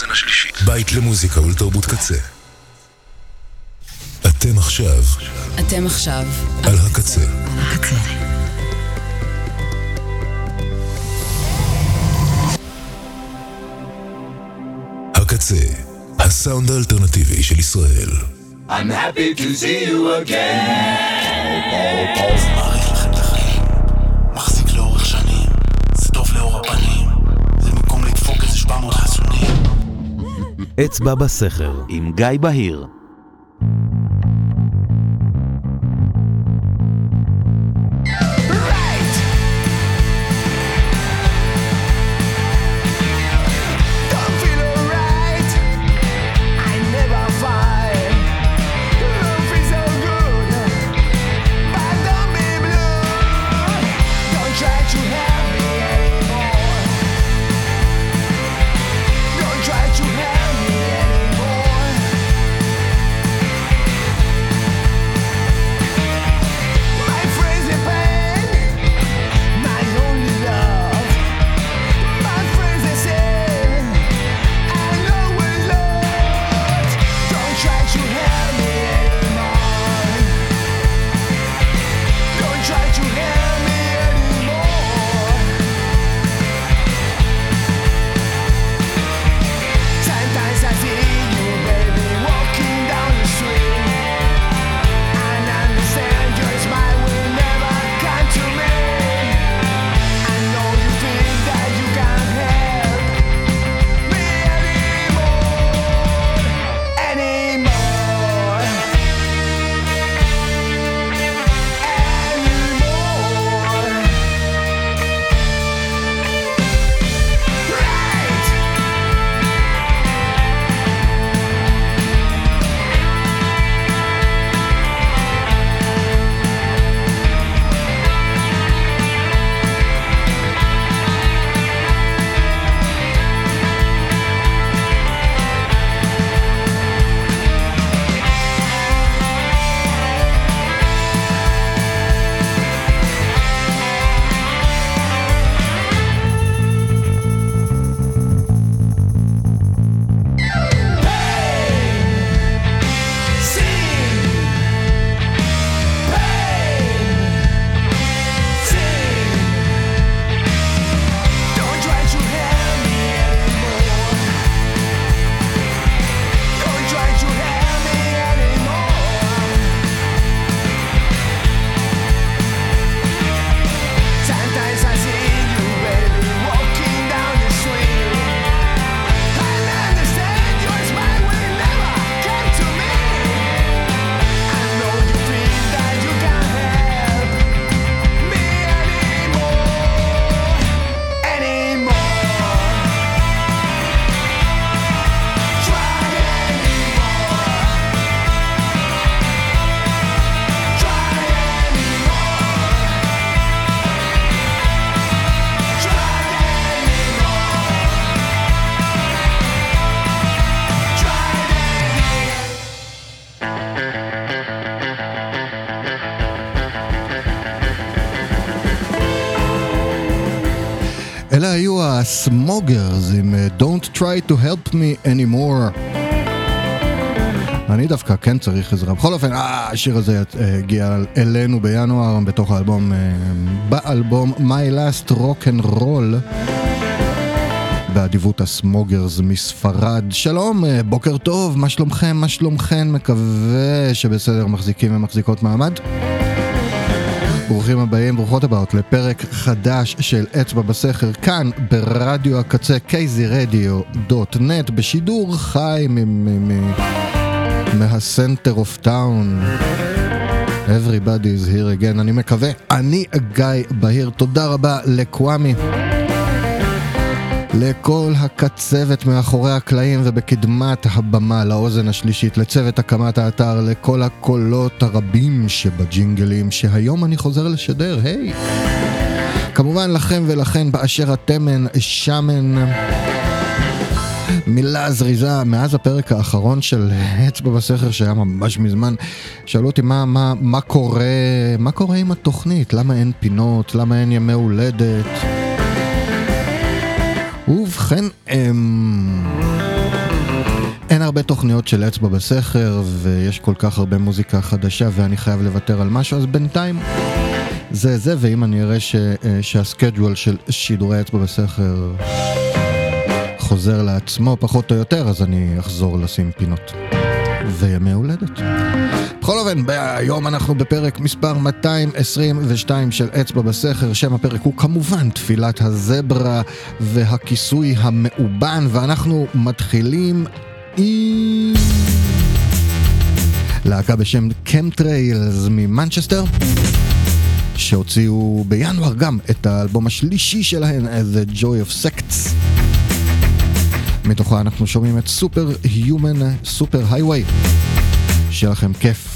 האוזן השלישית. בית למוזיקה ולתרבות קצה. אתם עכשיו. אתם עכשיו. על הקצה. על הקצה. הקצה. הסאונד האלטרנטיבי של ישראל. I'm happy to see you again. אצבע בסכר עם גיא בהיר. אלה היו הסמוגרס עם Don't Try To Help Me Anymore. אני דווקא כן צריך עזרה. בכל אופן, השיר הזה הגיע אלינו בינואר בתוך האלבום, באלבום My Last Rock and Roll, באדיבות הסמוגרס מספרד. שלום, בוקר טוב, מה שלומכם, מה שלומכן, מקווה שבסדר מחזיקים ומחזיקות מעמד. ברוכים הבאים, ברוכות הבאות לפרק חדש של אצבע בסכר, כאן ברדיו הקצה, kzradio.net, בשידור חי מהסנטר אוף טאון. Everybody is here again, אני מקווה. אני גיא בהיר, תודה רבה לקוואמי, לכל הקצוות מאחורי הקלעים ובקדמת הבמה, לאוזן השלישית, לצוות הקמת האתר, לכל הקולות הרבים שבג'ינגלים שהיום אני חוזר לשדר, היי. כמובן לכם ולכן באשר אתמן שמן. מילה זריזה, מאז הפרק האחרון של אצבע בסכר שהיה ממש מזמן, שאלו אותי מה קורה, מה קורה עם התוכנית, למה אין פינות, למה אין ימי הולדת. ובכן, הרבה תוכניות של אצבע בסכר, ויש כל כך הרבה מוזיקה חדשה, ואני חייב לוותר על משהו, אז בינתיים זה, ואם אני אראה שהסקדול של שידורי אצבע בסכר חוזר לעצמו פחות או יותר, אז אני אחזור לשים פינות וימי הולדת. בכל אופן, היום אנחנו בפרק מספר 222 של אצבע בסכר, שם הפרק הוא כמובן תפילת הזברה והכיסוי המאובן, ואנחנו מתחילים עם להקה בשם Chemtrails ממנצ'סטר, שהוציאו בינואר גם את האלבום השלישי שלהן, The Joy of Sects. מתוכה אנחנו שומעים את סופר היומן, סופר הייווי. שיהיה לכם כיף.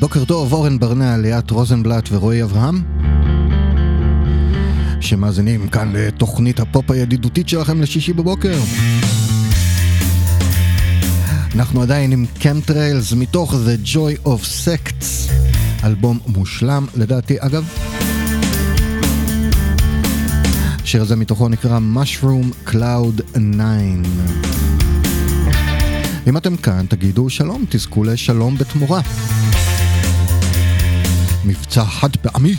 בוקר טוב, אורן ברנע, ליאת רוזנבלט ורועי אברהם שמאזינים כאן לתוכנית הפופ הידידותית שלכם לשישי בבוקר. אנחנו עדיין עם Chemtrails מתוך The Joy of Sects, אלבום מושלם לדעתי אגב. השיר הזה מתוכו נקרא Mushroom Cloud 9. אם אתם כאן תגידו שלום, תזכו לשלום בתמורה, מבצע חד פעמי.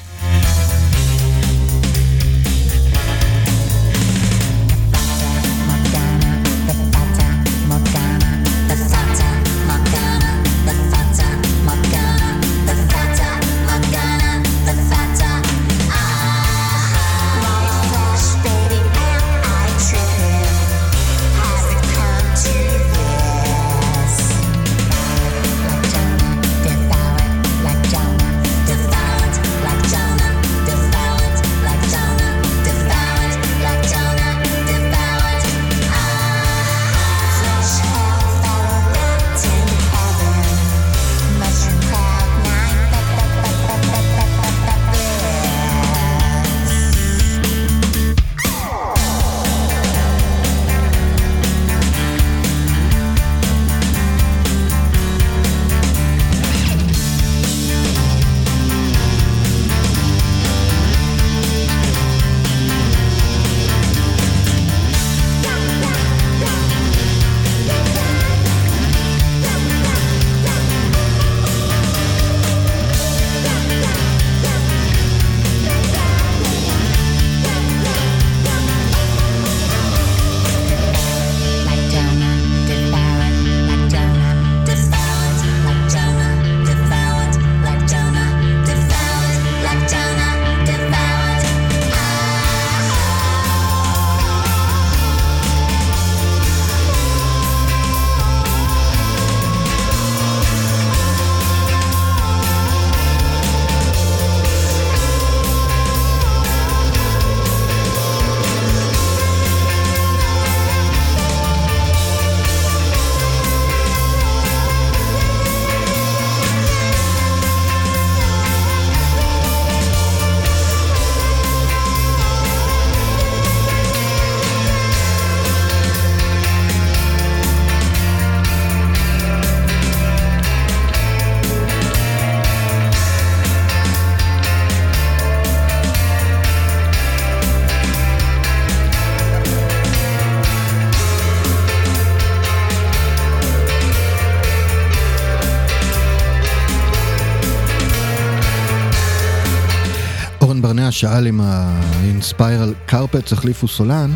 שאל אם האינספיירל קרפט החליפו סולן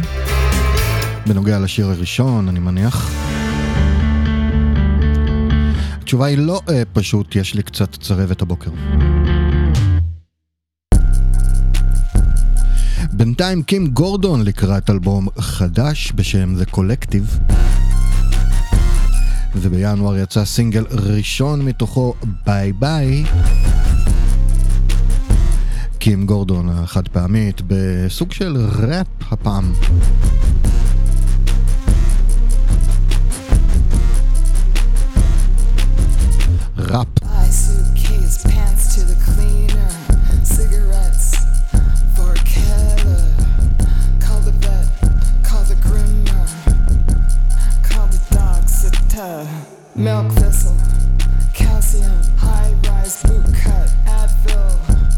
בנוגע לשיר הראשון, אני מניח. התשובה היא לא, פשוט יש לי קצת צרבת הבוקר. בינתיים קים גורדון לקראת אלבום חדש בשם The Collective, ובינואר יצא סינגל ראשון מתוכו, ביי ביי. קים גורדון החד פעמית בסוג של ראפ הפעם. ראפ. Milk thistle, calcium, high rise boot cut, Advil,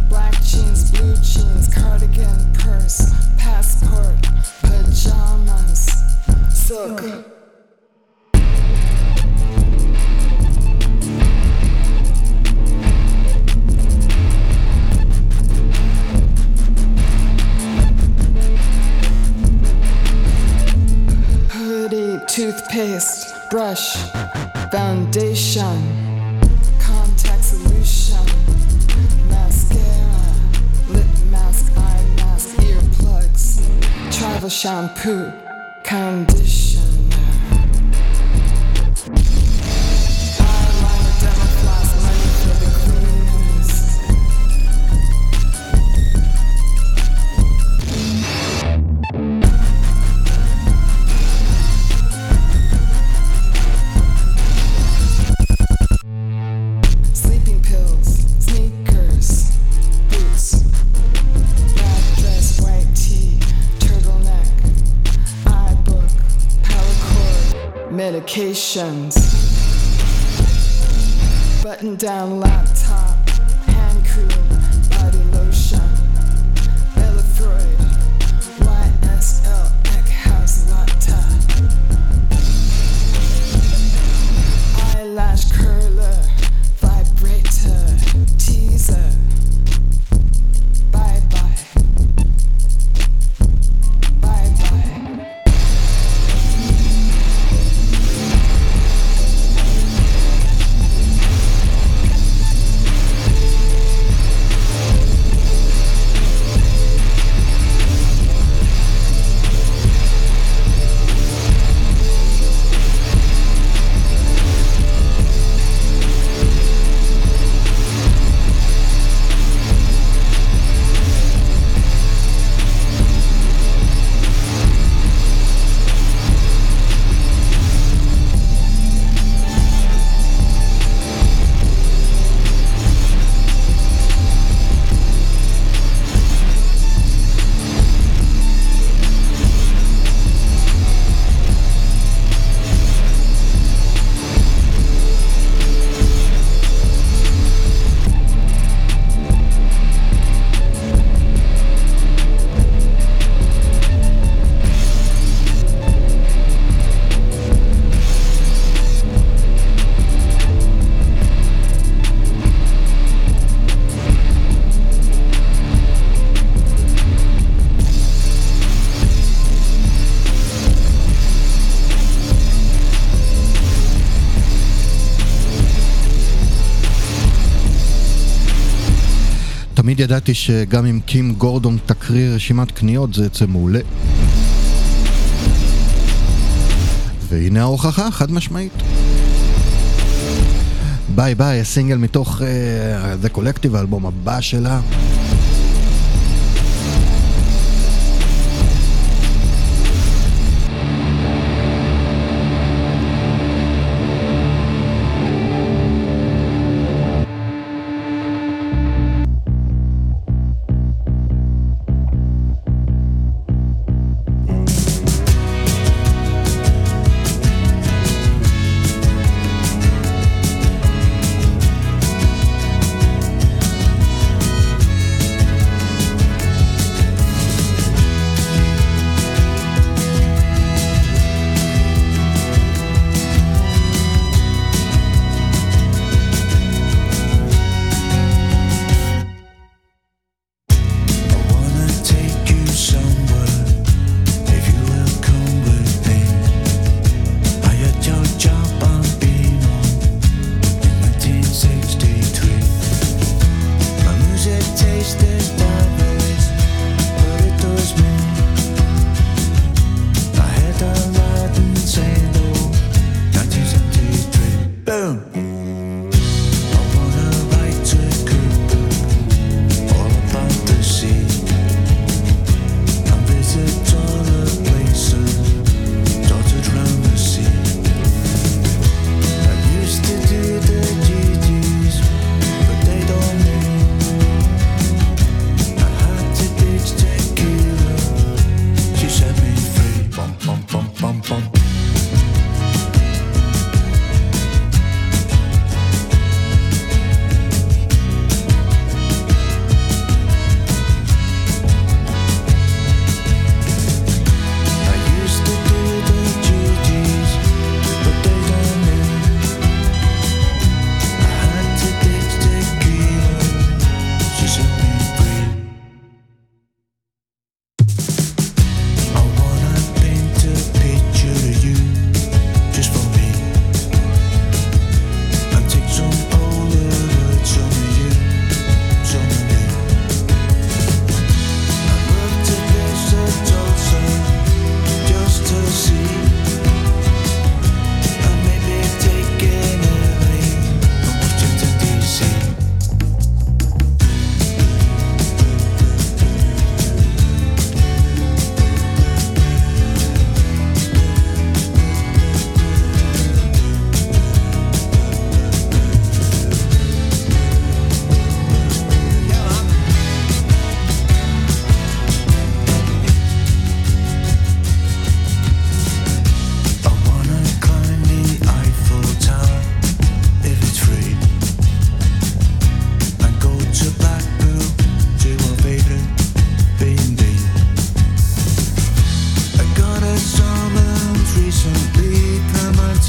black jeans, blue jeans, cardigan, purse, passport, pajamas, silk. Hoodie, toothpaste, brush, foundation, contact solution, mascara, lip mask, eye mask, earplugs, travel shampoo, conditioner, eyeliner, dental floss, money for the cleaners. Sleeping pills, medications, button-down laptop, hand crew, body lotion, Bella Freud, YSL Eckhouse latte, eyelash curler, vibrator, teaser. תמיד ידעתי שגם אם קים גורדון תקריא רשימת קניות זה יצא מעולה. והנה ההוכחה, חד משמעית. ביי ביי, הסינגל מתוך The Collective, האלבום הבא שלה.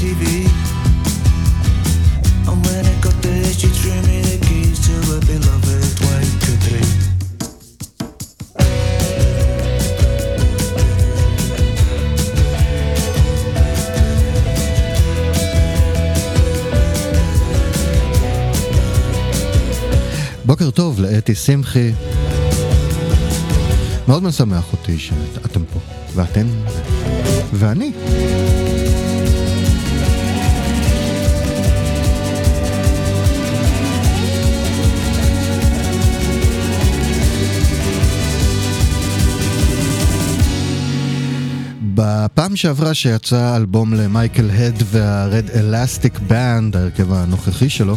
TV. And when I got there, she threw me the keys to her beloved white Capri. בוקר טוב לאתי שמחי, מאוד משמח אותי שאתם פה, ואתם ואני. בפעם שעברה שיצא אלבום למייקל הד והרד אלסטיק בנד, הרכב הנוכחי שלו,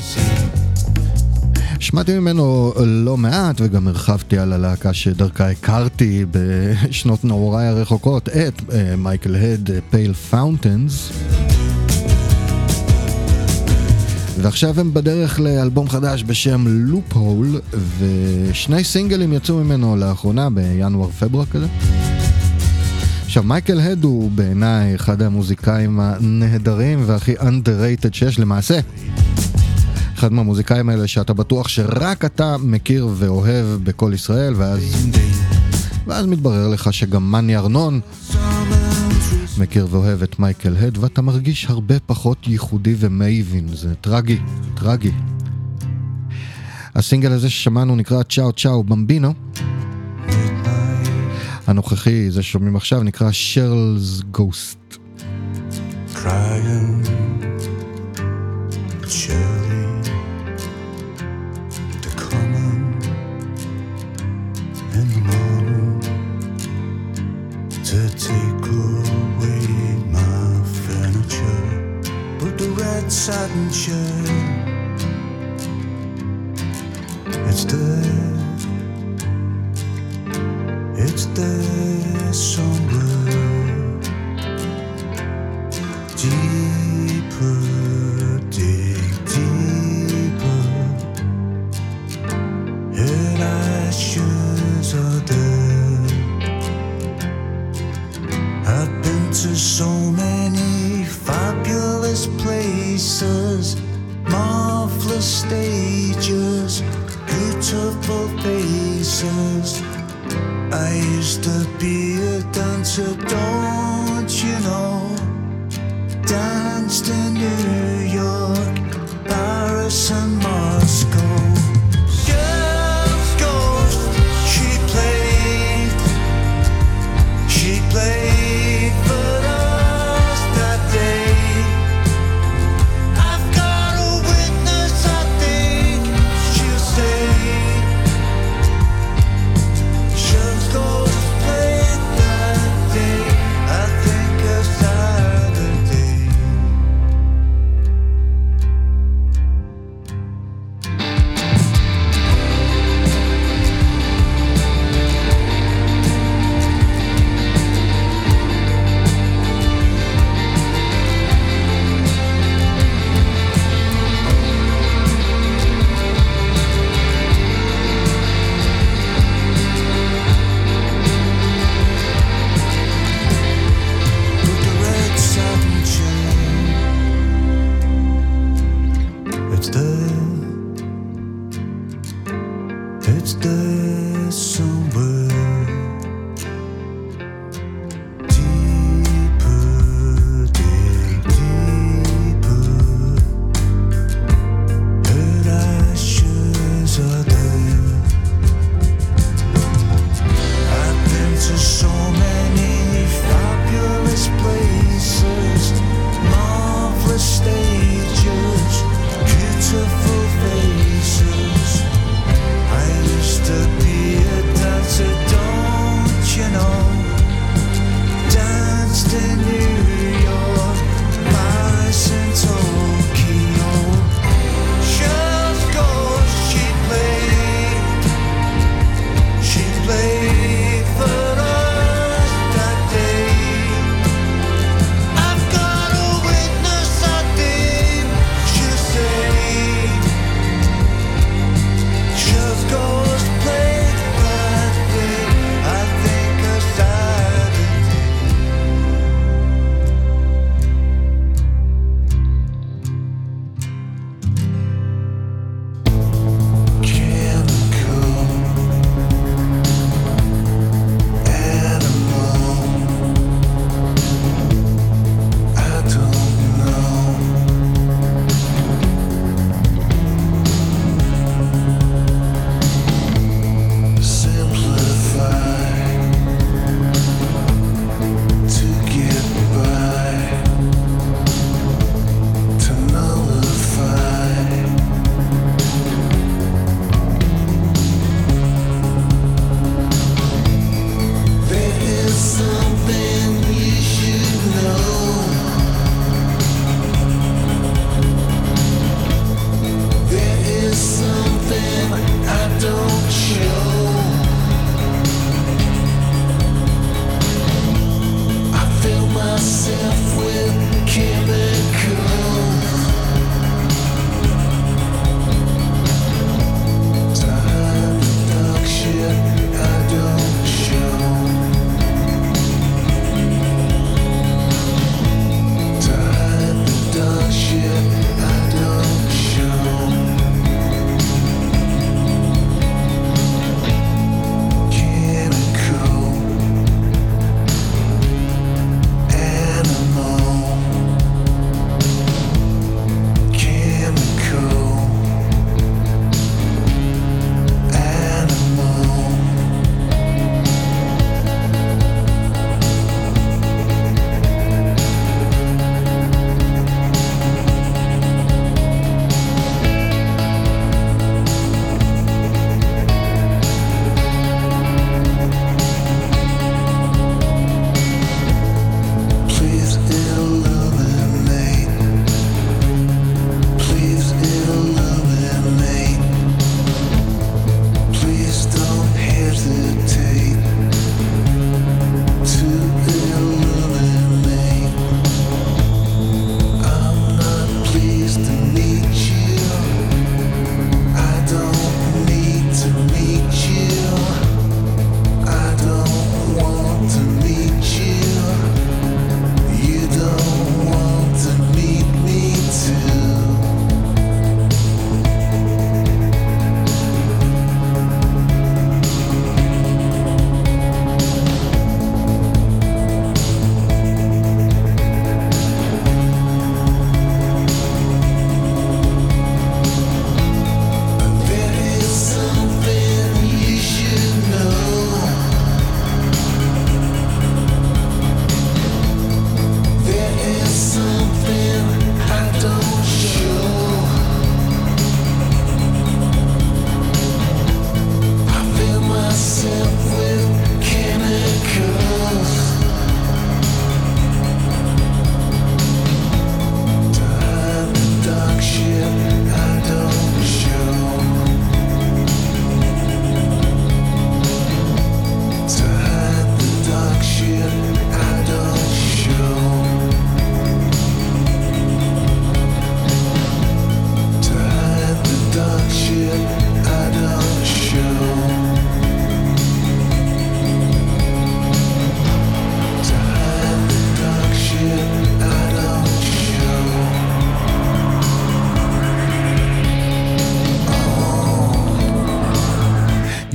שמעתי ממנו לא מעט וגם הרחבתי על הלהקה שדרכה הכרתי בשנות נעוריי הרחוקות את מייקל הד, פייל פאונטנס, ועכשיו הם בדרך לאלבום חדש בשם לופ הול, ושני סינגלים יצאו ממנו לאחרונה בינואר פברואר כזה. עכשיו, מייקל הד הוא בעיניי אחד המוזיקאים הנהדרים והכי underrated שיש, למעשה אחד מהמוזיקאים האלה שאתה בטוח שרק אתה מכיר ואוהב בכל ישראל, ואז מתברר לך שגם מני ארנון מכיר ואוהב את מייקל הד, ואתה מרגיש הרבה פחות ייחודי ומייבין. זה טרגי, טרגי. הסינגל הזה ששמענו נקרא צ'או צ'או במבינו, הנוכחי, זה שומעים עכשיו, נקרא שרלס גוסט. To take away my furniture, put the red satin shirt. It's there, it's there somewhere, deeper, dig deeper. Her ashes are there. I've been to so many fabulous places, marvelous stages, beautiful faces. I used to be a dancer, don't you know? Danced in New York, Paris and Moscow. Time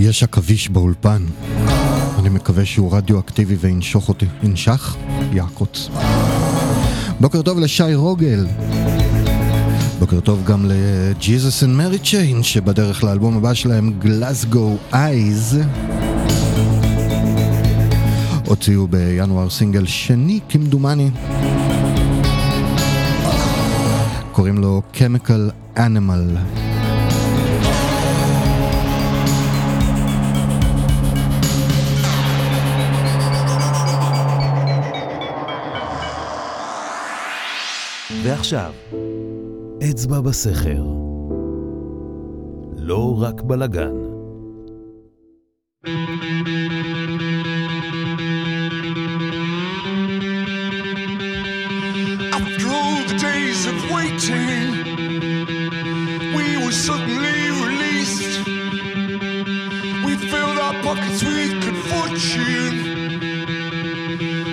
יש עכביש באולפן. אני מקווה שהוא רדיואקטיבי וינשוך אותי. ינשך? יעקוץ. בוקר טוב לשי רוגל. בוקר טוב גם ל-Jesus and Mary Chain, שבדרך לאלבום הבא שלהם, Glasgow Eyes. הוציאו בינואר סינגל שני, כמדומני. קוראים לו Chemical Animal. ועכשיו, אצבע בסכר, לא רק בלגן. After all the days of waiting, we were suddenly released. We filled our pockets with good fortune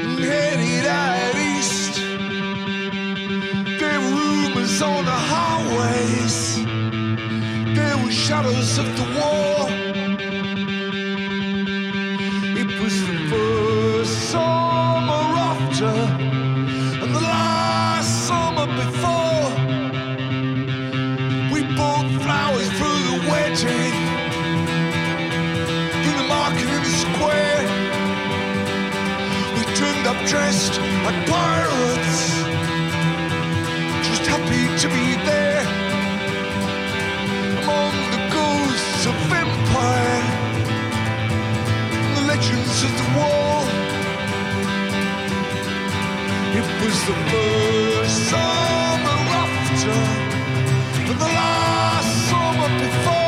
and headed out east. On the highways, there were shadows of the war. It was the first summer after, and the last summer before. We bought flowers for the wedding, through the market in the square. We turned up dressed like pirates, happy to be there among the ghosts of empire and the legends of the war. It was the first summer after and the last summer before.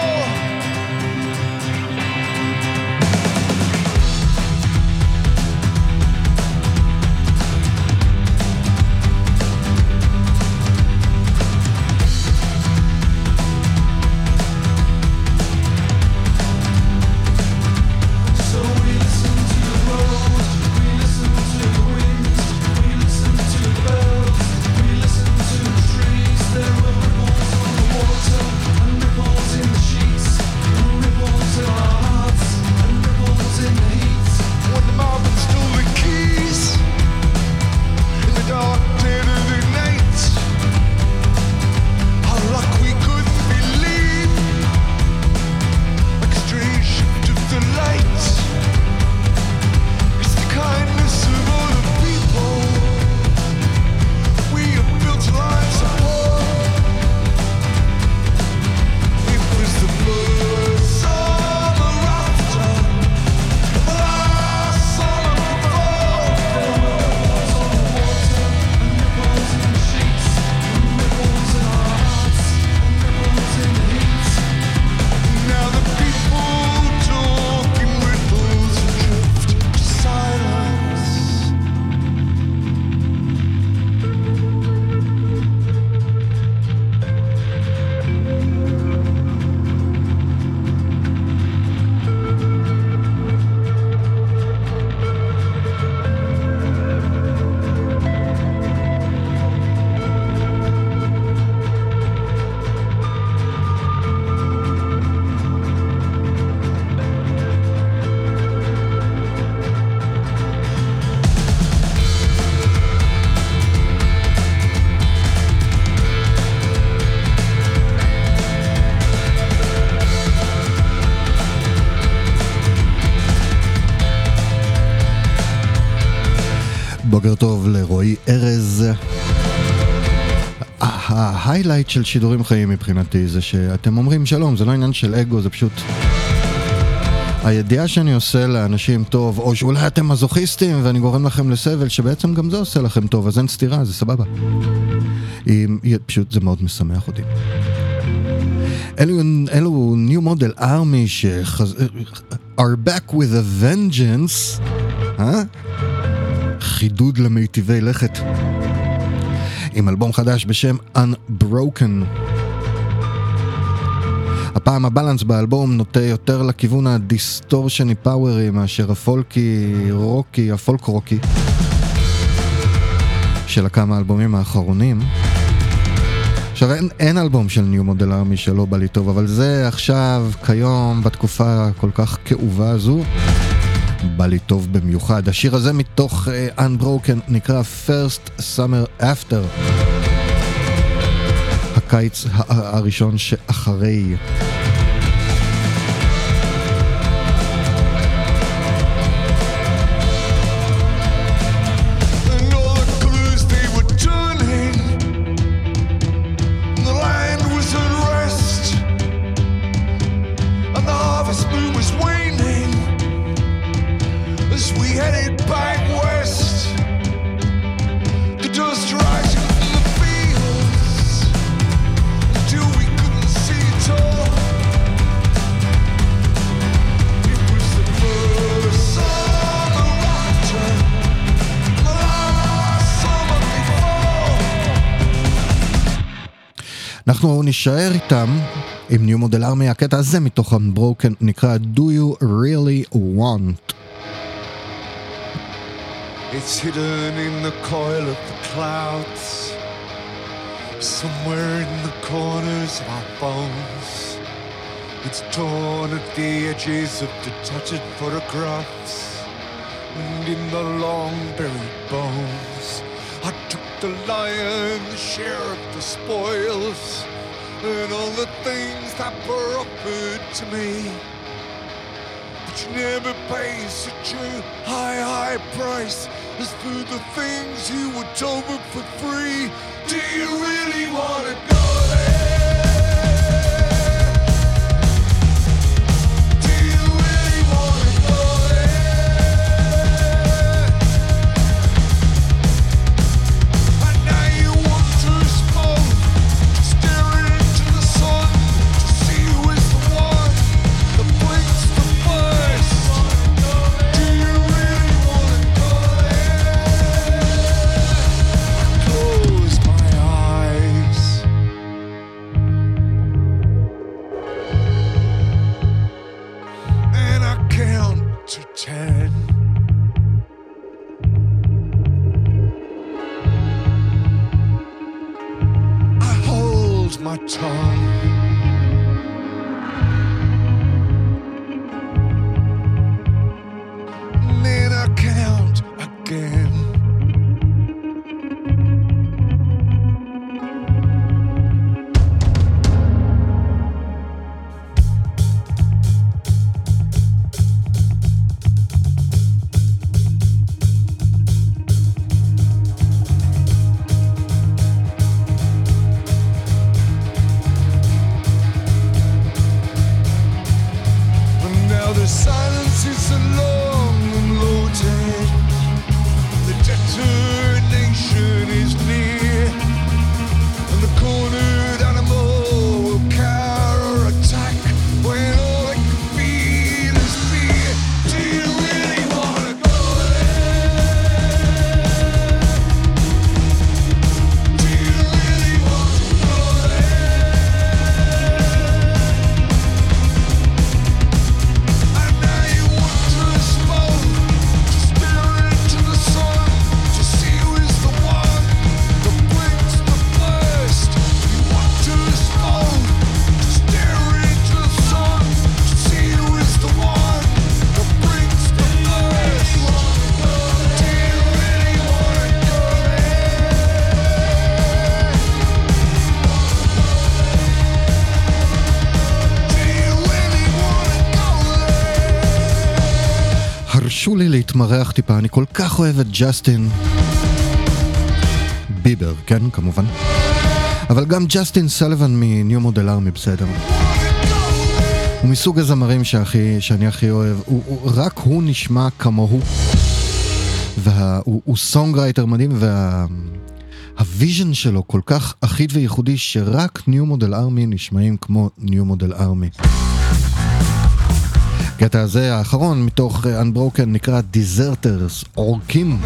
ההיילייט של שידורים חיים מבחינתי זה שאתם אומרים שלום, זה לא עניין של אגו, זה פשוט הידיעה שאני עושה לאנשים טוב, או שאולי אתם מזוכיסטים ואני גורם לכם לסבל, שבעצם גם זה עושה לכם טוב, אז אין סתירה, זה סבבה. פשוט זה מאוד משמח אותי. אלו New Model Army are back with a vengeance. חידוד למיטיבי לכת. עם אלבום חדש בשם Unbroken. הפעם הבלנס באלבום נוטה יותר לכיוון הדיסטורשני פאוורי מאשר הפולק רוקי של כמה האלבומים האחרונים. עכשיו אין אלבום של ניו מודל ארמי שלא בא לי טוב, אבל זה עכשיו, כיום, בתקופה כל כך כאובה הזו, בא לי טוב במיוחד. השיר הזה מתוך Unbroken נקרא First Summer After, הקיץ הראשון שאחרי. אנחנו נשאר איתם עם ניו מודל ארמי, הקטע הזה מתוך Unbroken נקרא Do You Really Want. It's hidden in the coil of the clouds, somewhere in the corners of our bones. It's torn at the edges of detached photographs, and in the long buried bones. I took the lion, the share of the spoils, and all the things that were offered to me. But you never pay such a high, high price as for the things you were told for free. Do you really want to go there? לי להתמרח טיפה, אני כל כך אוהב את ג'סטין ביבר, כן, כמובן, אבל גם ג'סטין סלוון מניו מודל ארמי בסדר, הוא מסוג הזמרים שאני הכי אוהב, רק הוא נשמע כמוהו, והוא סונגרייטר מדהים, והוויז'ן שלו כל כך אחיד וייחודי, שרק ניו מודל ארמי נשמעים כמו ניו מודל ארמי. הקטע הזה האחרון מתוך Unbroken נקרא Deserters, אורקים.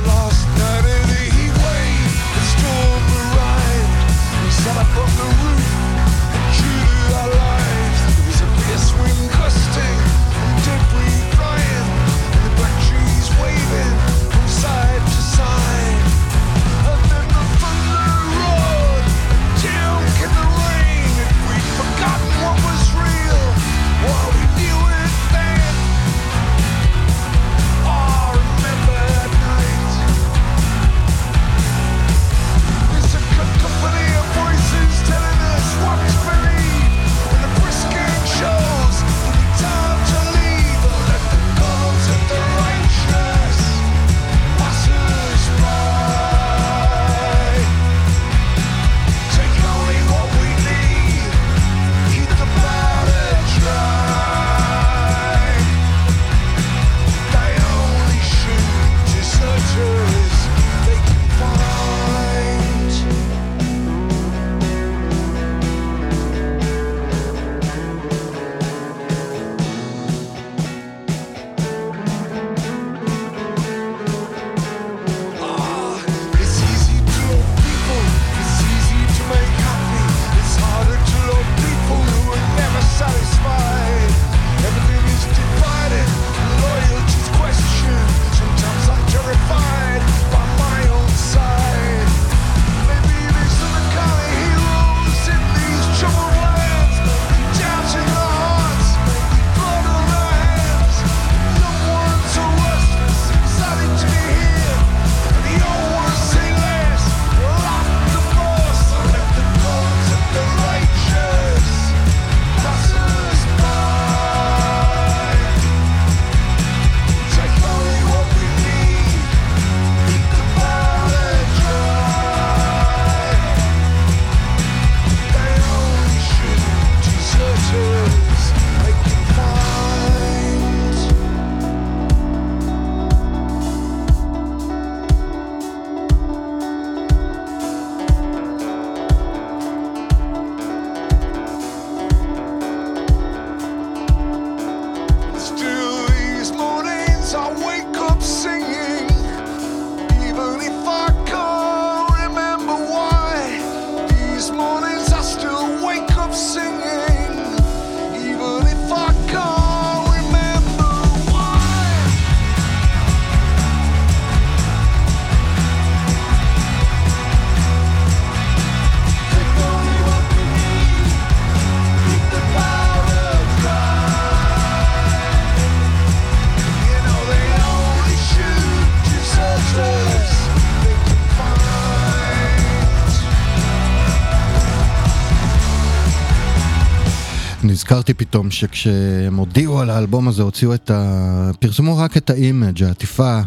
נזכרתי פתאום שכשהם הודיעו על האלבום הזה, הוציאו את ה... פרסמו רק את האימג', העטיפה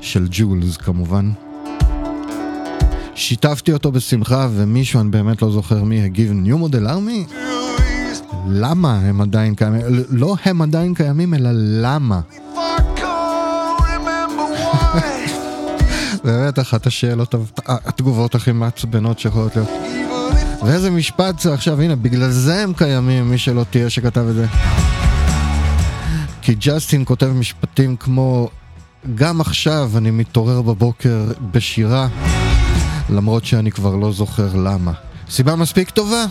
של ג'ולס כמובן. שיתפתי אותו בשמחה, ומישהו, אני באמת לא זוכר מי, הגיב ניו מודל ארמי? למה הם עדיין קיימים? לא הם עדיין קיימים, אלא למה? באמת, אחת השאלות, התגובות הכי מעצבנות שיכולות להיות. ואיזה משפט זה עכשיו, הנה, בגלל זה הם קיימים, מי שלא תהיה שכתב את זה. כי ג'סטין כותב משפטים כמו, גם עכשיו אני מתעורר בבוקר בשירה, למרות שאני כבר לא זוכר למה. סיבה מספיק טובה.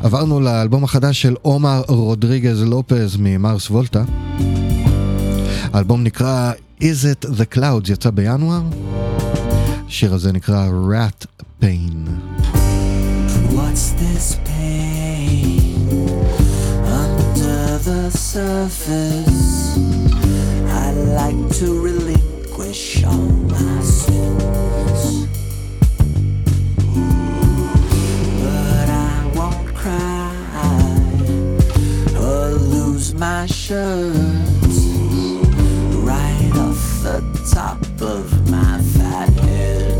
עברנו לאלבום החדש של עומר רודריגז-לופז ממרס וולטה. האלבום נקרא Is It The Clouds, יצא בינואר. השיר הזה נקרא Rat Pain. What's this pain under the surface? I'd like to relinquish all my sins, but I won't cry or lose my shirt. The top of my fat head,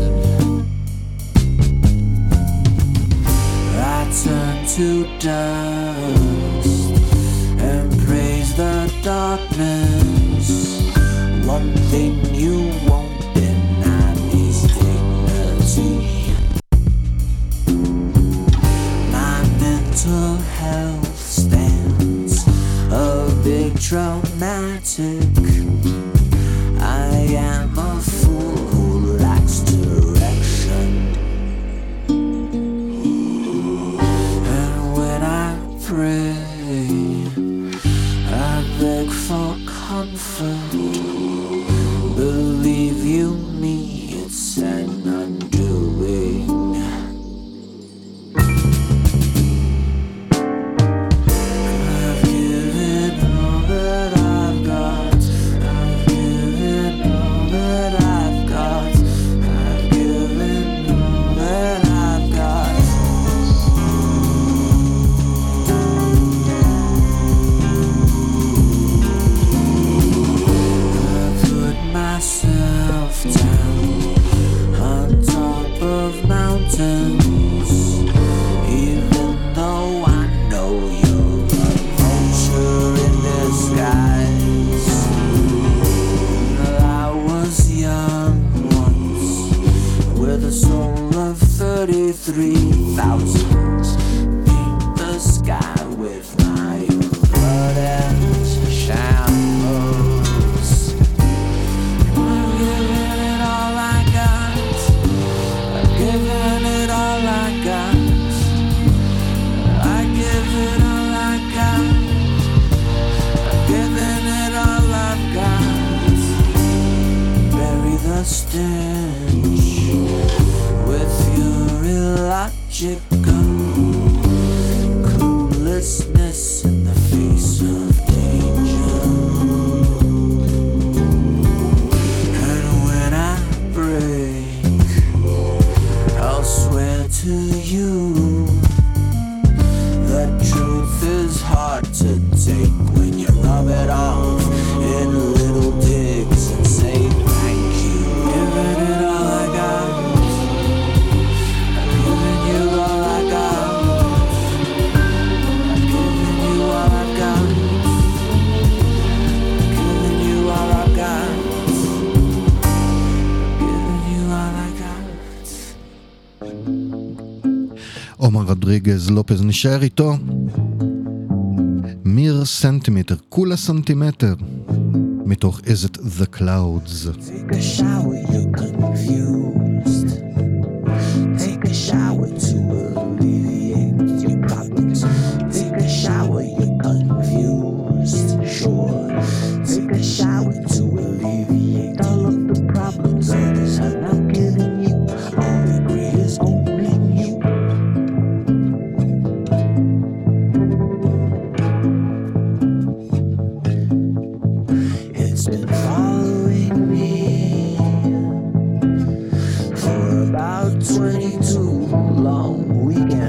I turn to dust and praise the darkness. One thing you won't deny is dignity. My mental health stands a big traumatic. I am a fool who lacks direction. And when I pray, I beg for comfort. Believe you me, it's an undoing. I've given all that I've got. לופז, נשאר איתו מיר סנטימטר, כולה סנטימטר מתוך Is It The Clouds. Take a shower, you're confused. Take a shower to alleviate your problems. Take a shower, you're confused. Sure, take a shower to alleviate all of the problems others have not given you. All the greed is only you. Long weekend.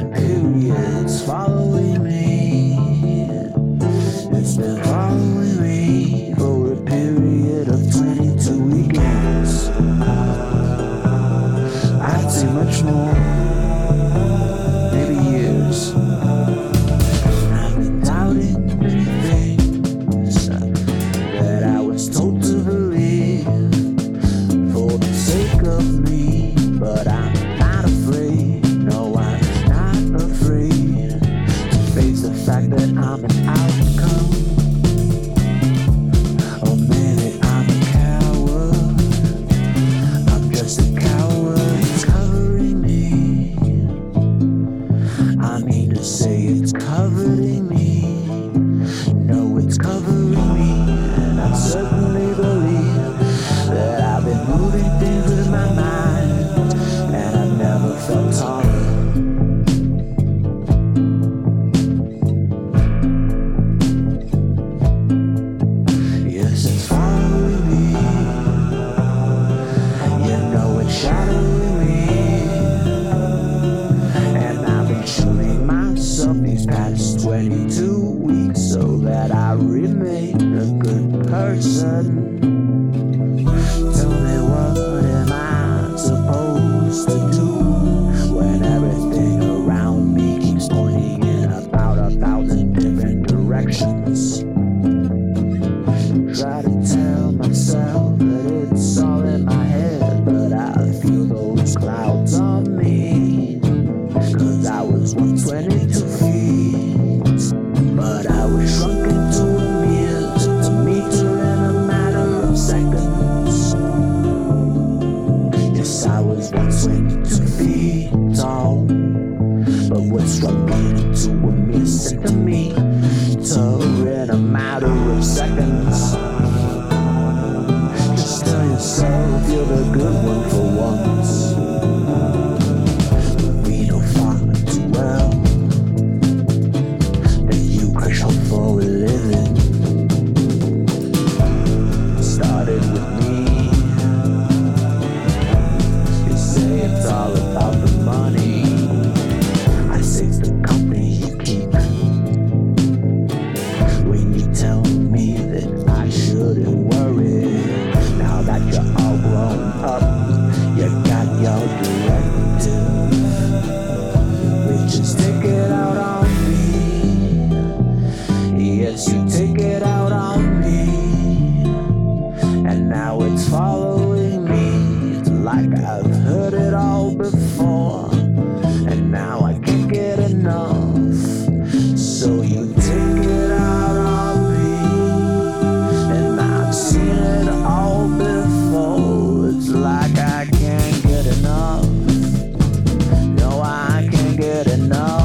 I can't get enough.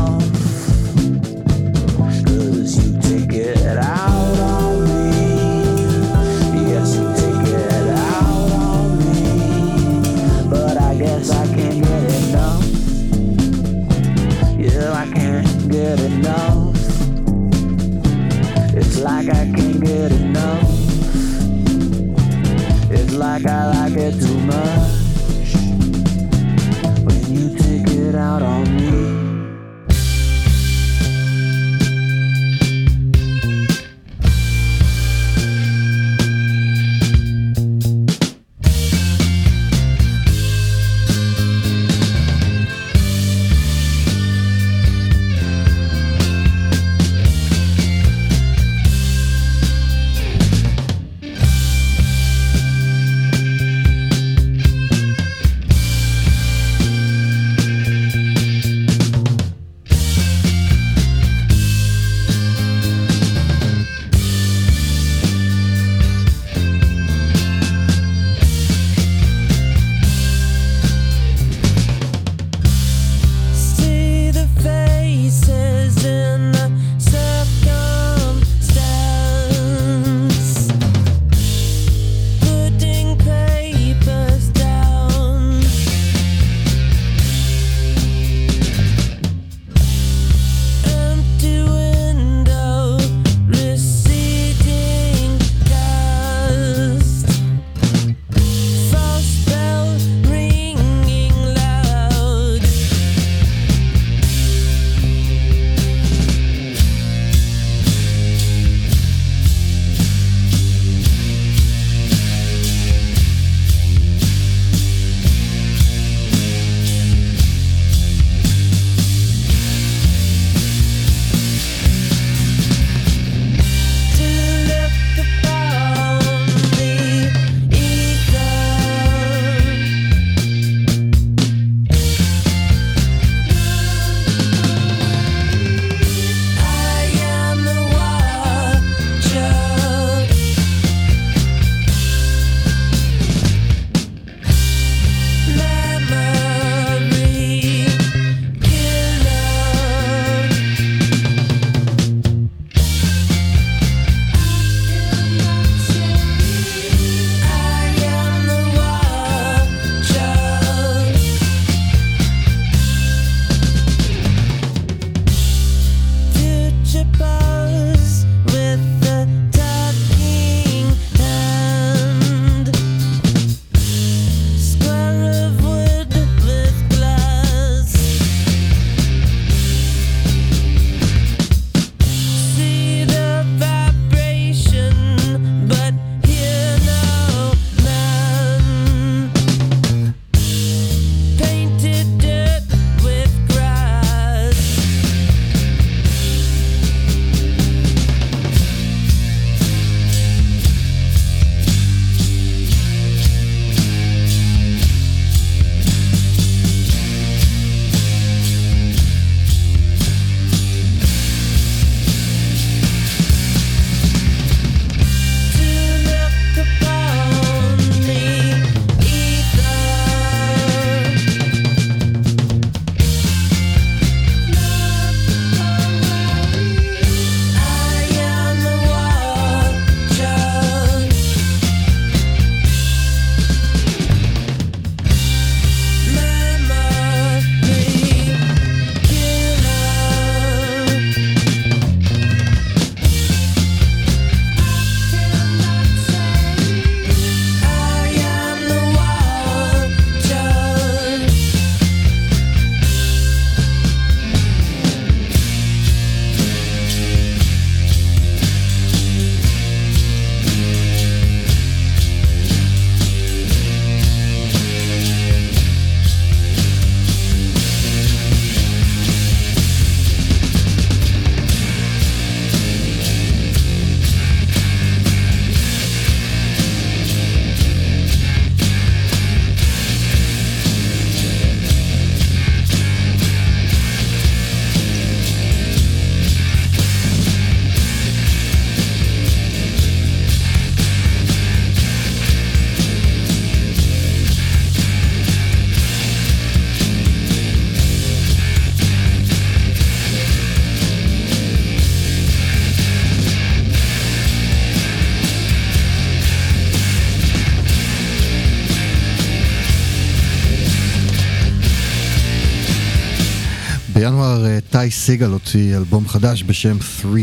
בינואר טי סגל הוציא אלבום חדש בשם 3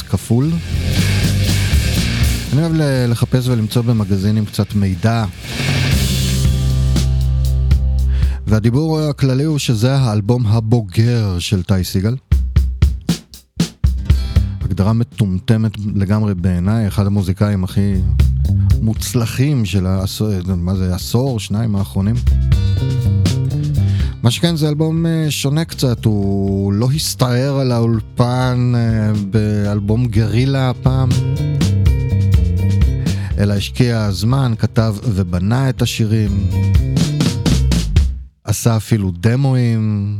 Bells כפול. אני אוהב לחפש ולמצוא במגזינים קצת מידע, והדיבור הכללי הוא שזה האלבום הבוגר של טי סגל. הגדרה מטומטמת לגמרי בעיניי, אחד המוזיקאים הכי מוצלחים של העשור, שניים האחרונים. מה שכן, זה אלבום שונה קצת, הוא לא הסתער על האולפן באלבום גרילה הפעם, אלא השקיע זמן, כתב ובנה את השירים, עשה אפילו דמואים,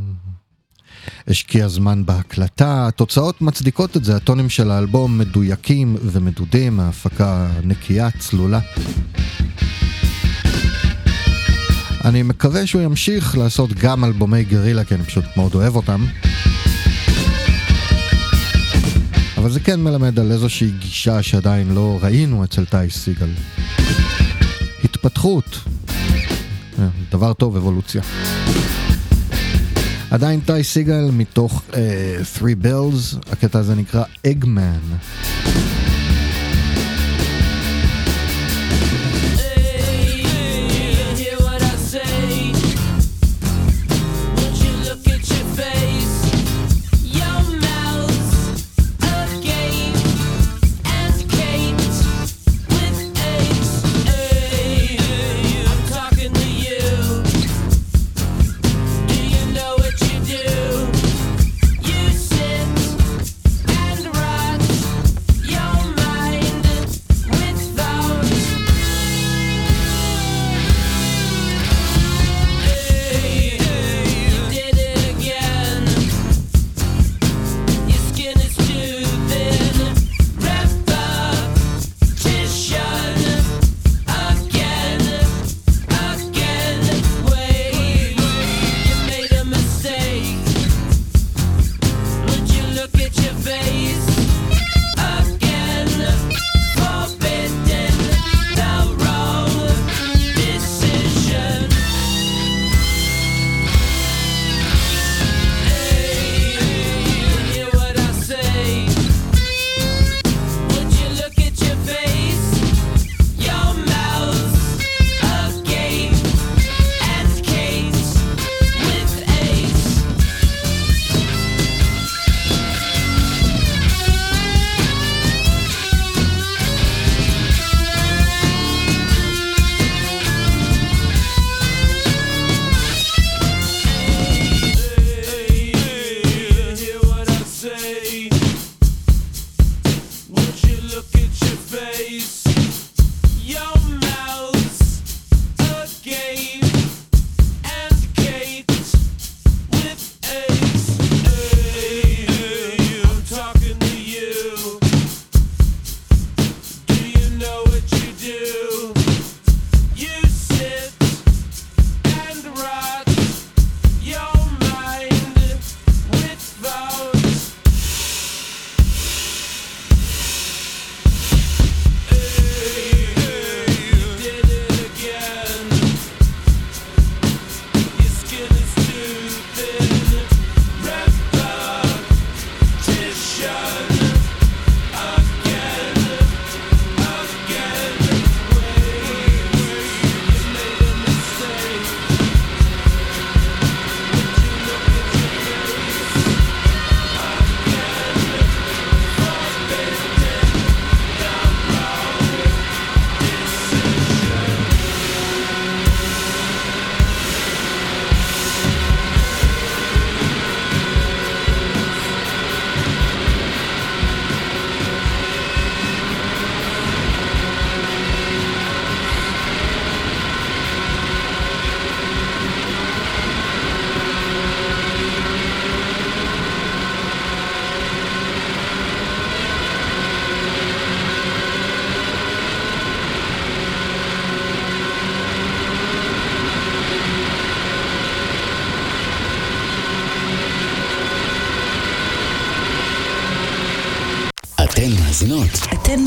השקיע זמן בהקלטה, התוצאות מצדיקות את זה, הטונים של האלבום מדויקים ומדודים, ההפקה נקייה, צלולה. אני מקווה שהוא ימשיך לעשות גם אלבומי גרילה, כי אני פשוט מאוד אוהב אותם. אבל זה כן מלמד על איזושהי גישה שעדיין לא ראינו אצל טי סגל. התפתחות. דבר טוב, אבולוציה. עדיין טי סגל מתוך 3 Bells, הקטע הזה נקרא Eggman.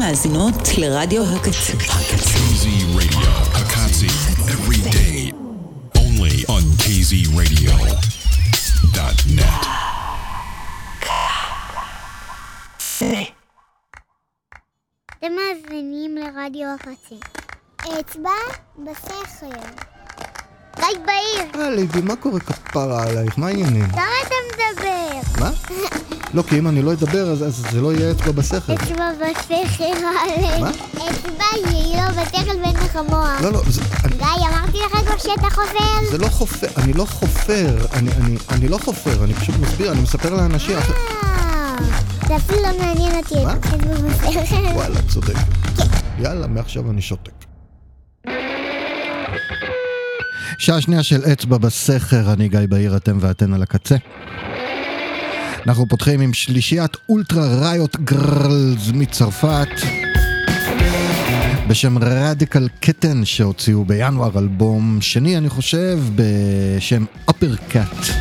מאזינות לרדיו הקצה. KZ Radio, Hakatsi, every day, only on KZ Radio. KMFDM.net. אתם מאזינים לרדיו החצי. אצבע בסכר. גיא בהיר. ליבי, מה קורה כפרה עלייך? מה העניינים? למה אתה מדבר? מה? לא, כי אם אני לא אדבר, אז זה לא יהיה אצבע בסכר. אצבע בסכר עלייך. מה? אצבע יהיה לו בסכר בין החמוח. לא, לא, זה... גיא, אמרתי לך כבר שאתה חופר? זה לא חופר, אני לא חופר. אני לא חופר, אני פשוט מסביר, אני מספר לאנשים. זה אפילו לא מעניין אותי. מה? וואלה, צודק. יאללה, מעכשיו אני שותק. שעה שנייה של אצבע בסכר, אני גיא בהיר, אתם ואתן על הקצה. אנחנו פותחים עם שלישיית אולטרה ראיות גרלז מצרפת בשם רדיקל קטן, שהוציאו בינואר אלבום שני, אני חושב, בשם Uppercut.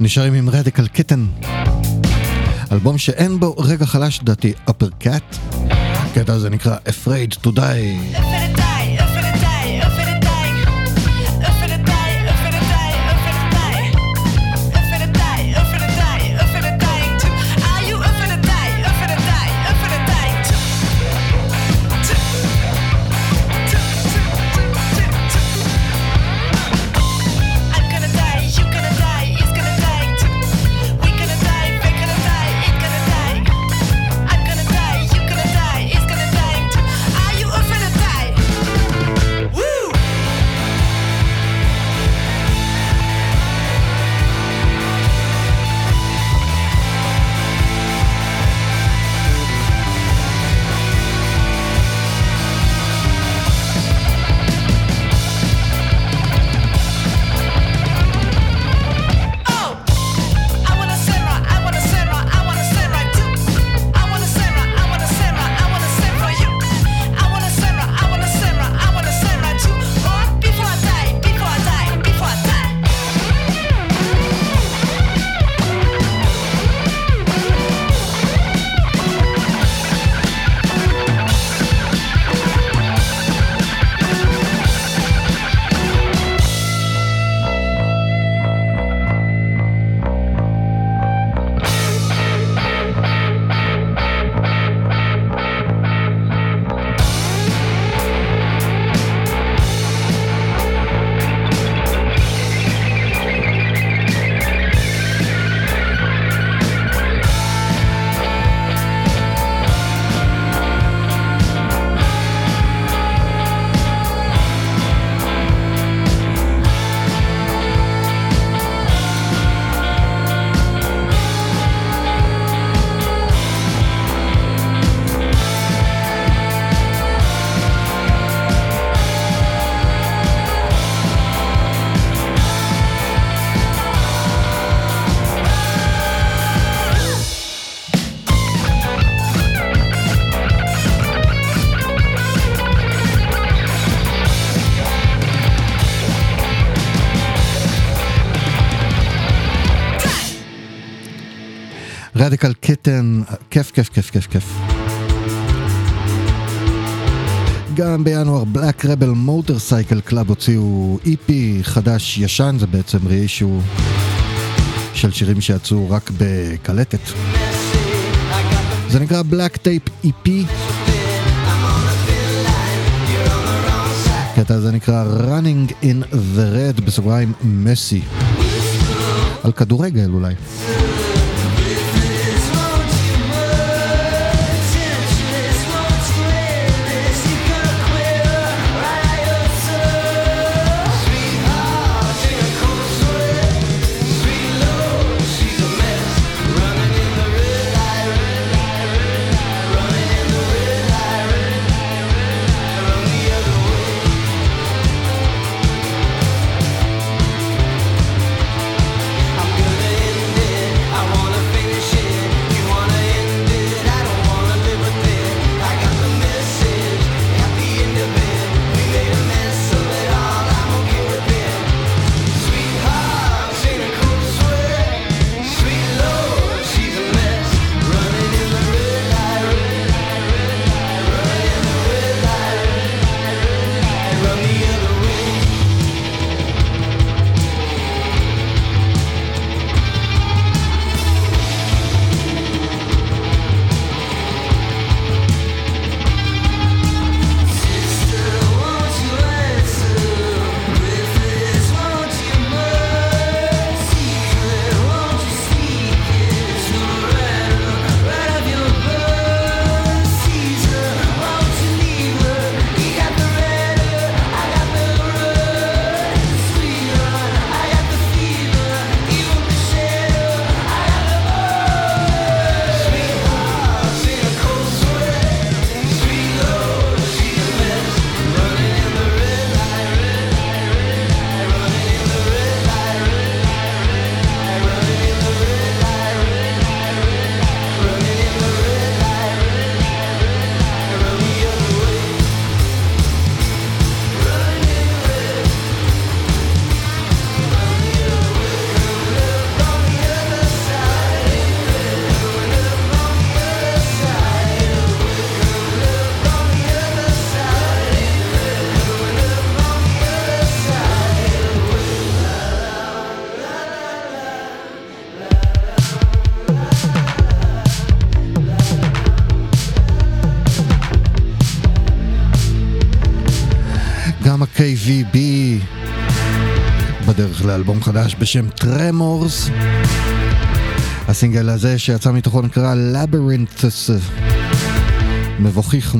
נשארים עם רדיקל קיטן, אלבום שאין בו רגע חלש דתי, Uppercut. הקטע הזה נקרא Afraid to Die. רדיקל קיטן, כיף כיף כיף כיף כיף. גם בינואר בלאק רבל מוטרסייקל קלאב הוציאו EP חדש ישן, זה בעצם רישו של שירים שיצאו רק בקלטת, זה נקרא בלאק טייפ EP. קטע זה נקרא Running in the Red, בסוגריים מסי, על כדורגל אולי. KVB בדרך לאלבום חדש בשם Tremors. הסינגל הזה שיצא מתוכו נקרא Labyrinths, מבוכיח.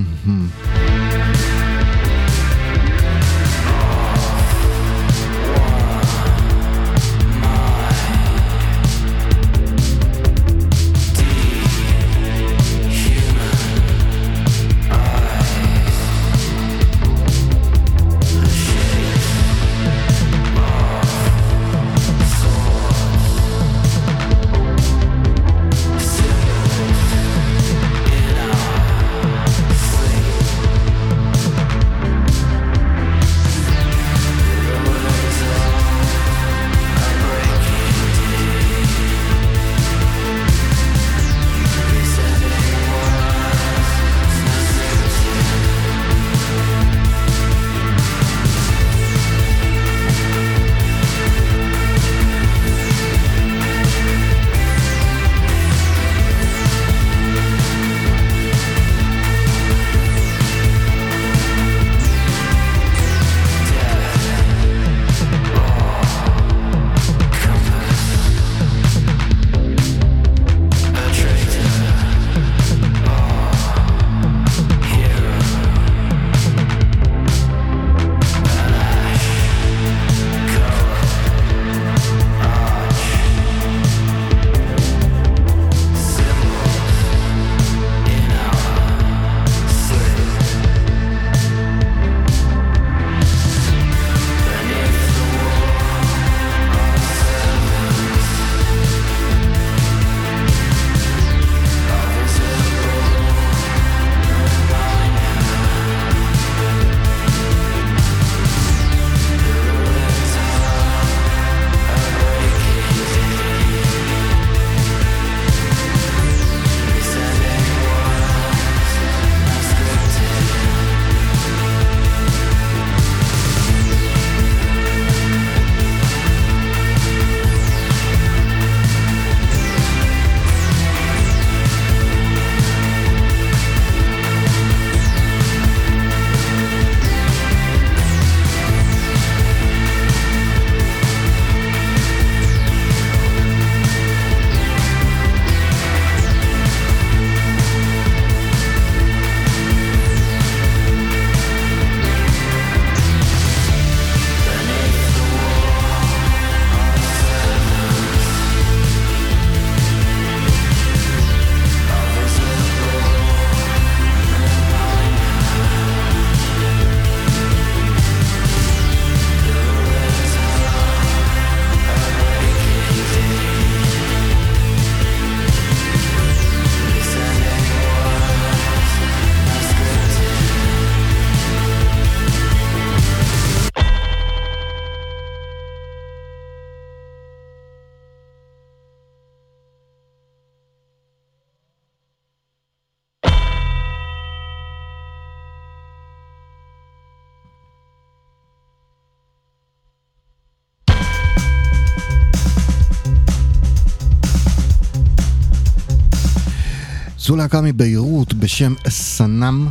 זו להקה מביירות בשם סנאם.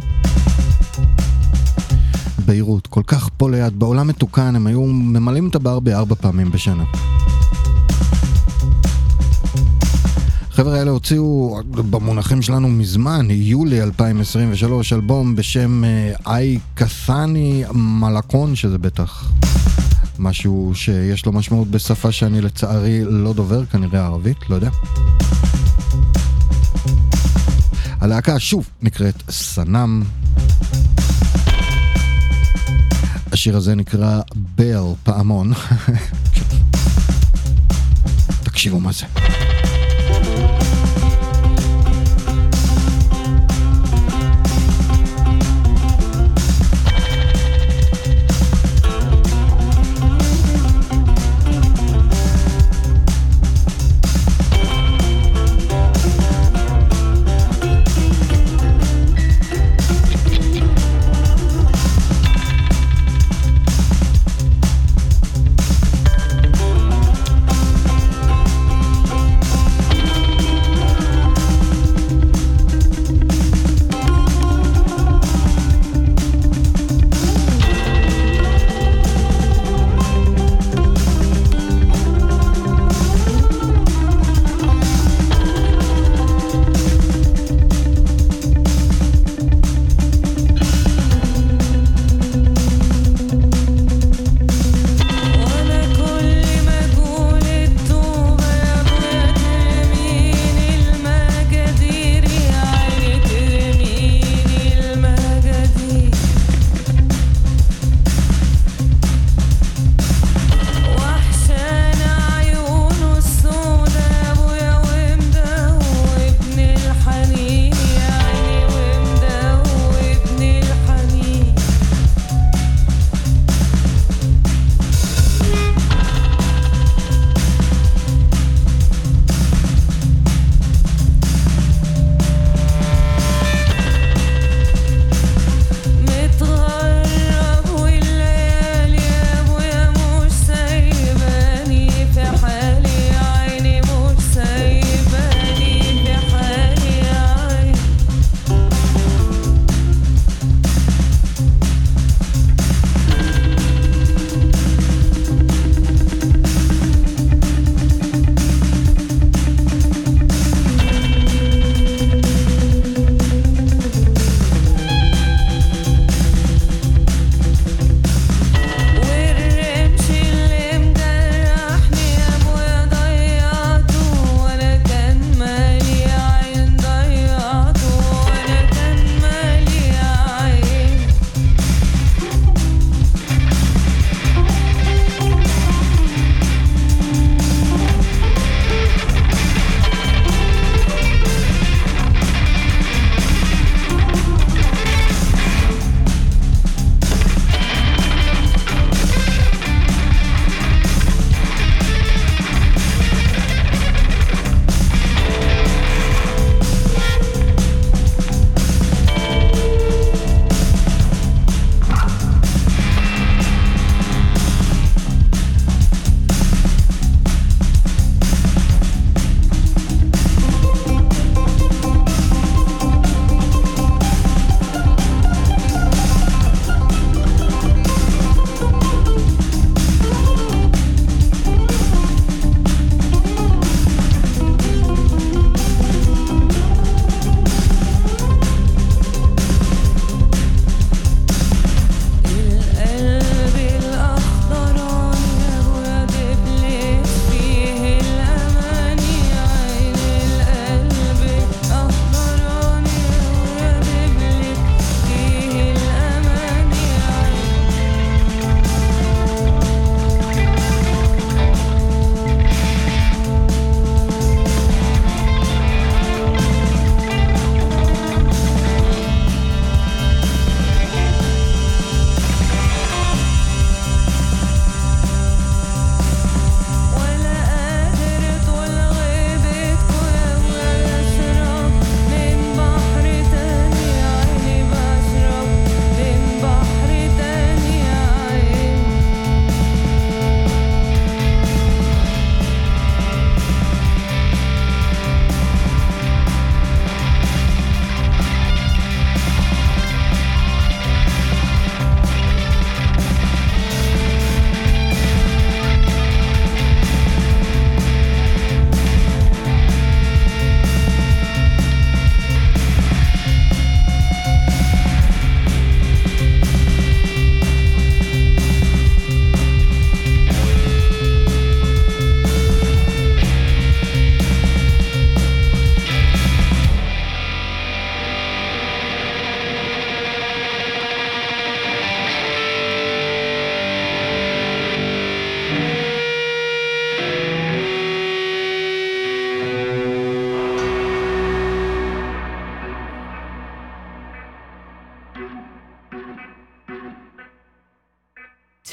ביירות, כל כך פה ליד, בעולם מתוקן הם היו ממלאים את הבר ב4 פעמים בשנה. החבר'ה האלה הוציאו, במונחים שלנו מזמן, יולי 2023, אלבום בשם אי קסני מלאקון, שזה בטח משהו שיש לו משמעות בשפה שאני לצערי לא דובר, כנראה ערבית, לא יודע. הלהקה שוב נקראת סנאם. השיר הזה נקרא בל פעמון. תקשיבו מה זה.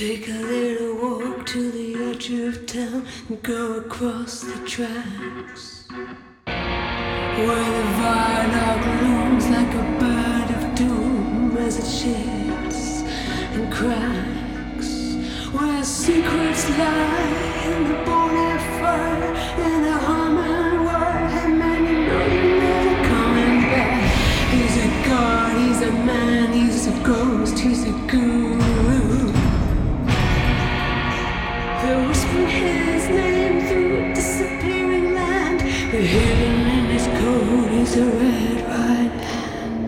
Take a little walk to the edge of town and go across the tracks, where the vine blooms like a bird of doom as it shifts and cracks, where secrets lie in the bonfire in a humming world, and man, you know you're never coming back. He's a god, he's a man, he's a ghost, he's a guru. They whisper his name through a disappearing land. The hidden in his coat is a red right hand.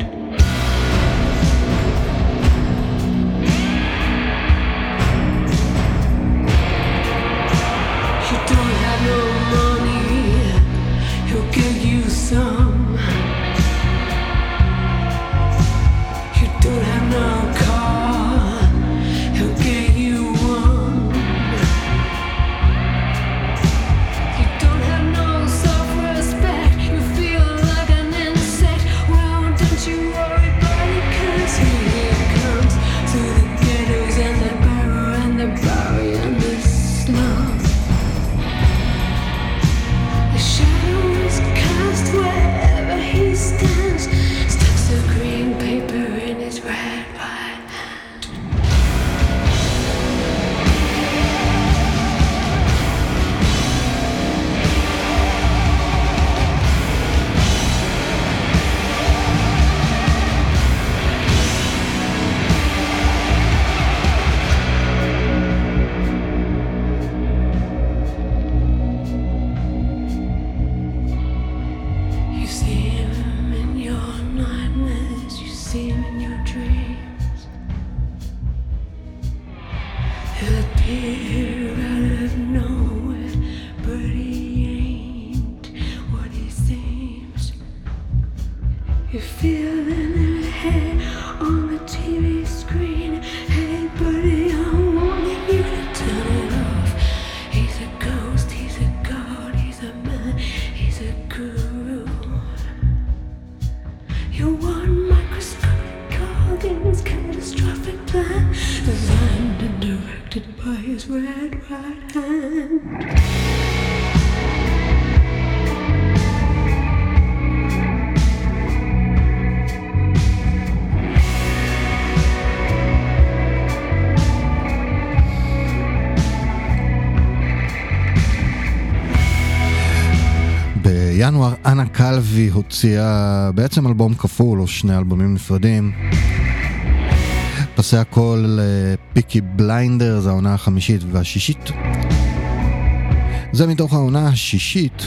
You don't have no money, he'll give you some. You don't have no car, he'll give you בינואר אנה קלבי הוציאה בעצם אלבום כפול או שני אלבומים נפרדים. פסי הכל פיקי בליינדר, זה העונה החמישית והשישית. זה מתוך העונה השישית,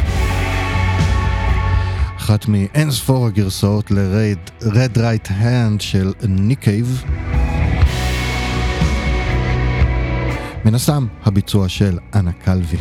אחת מאין ספור הגרסאות ל-Red Right Hand של ניק קייב. מן הסתם הביצוע של אנה קלבי.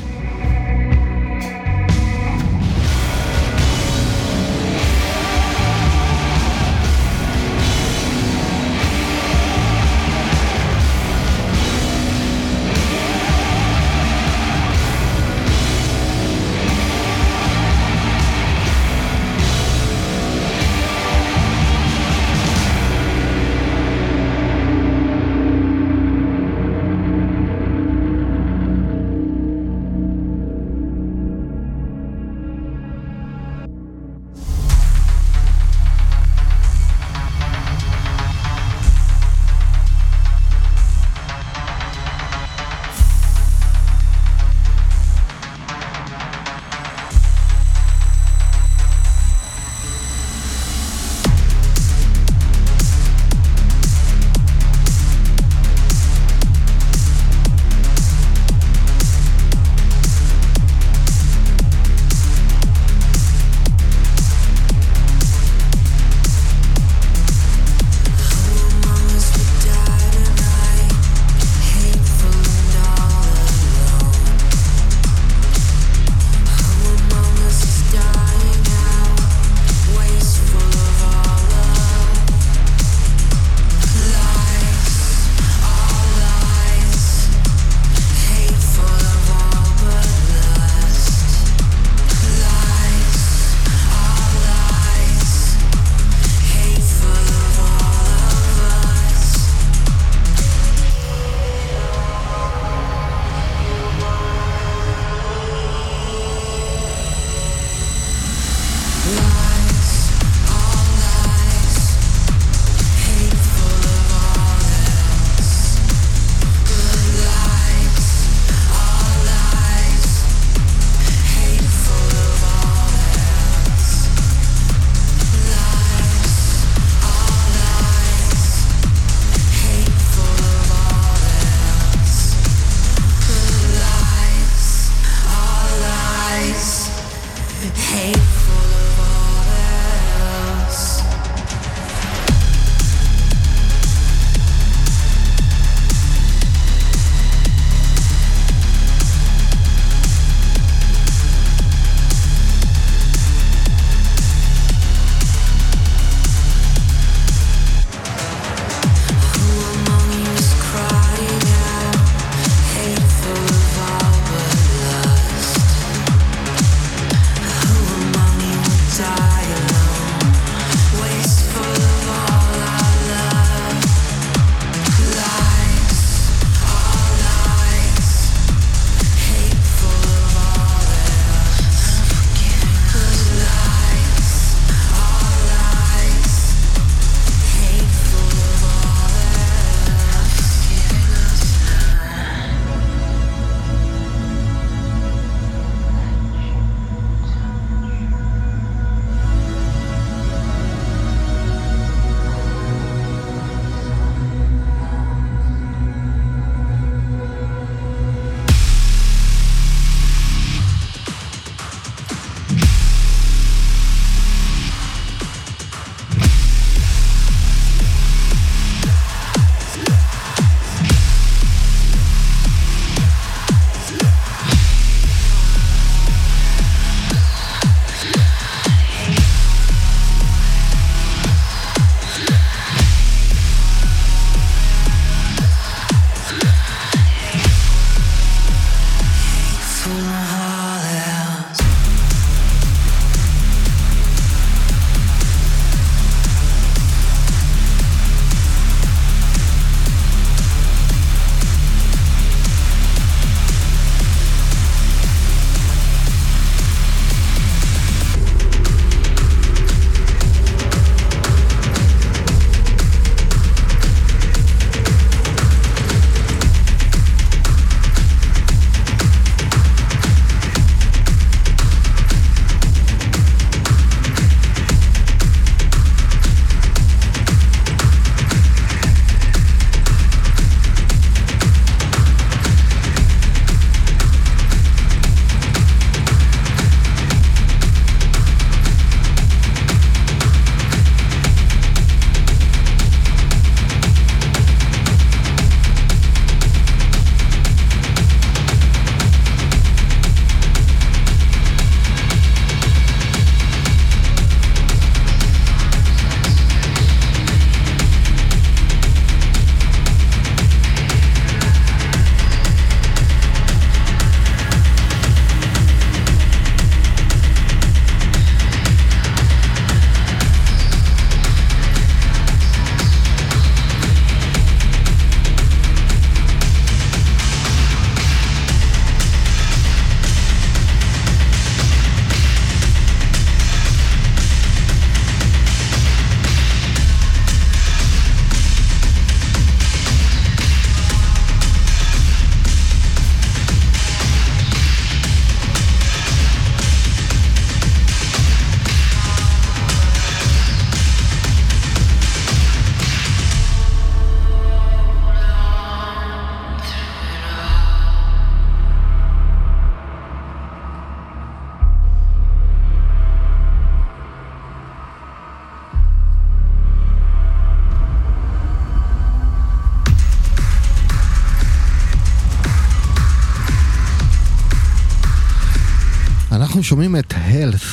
אנחנו שומעים את Health,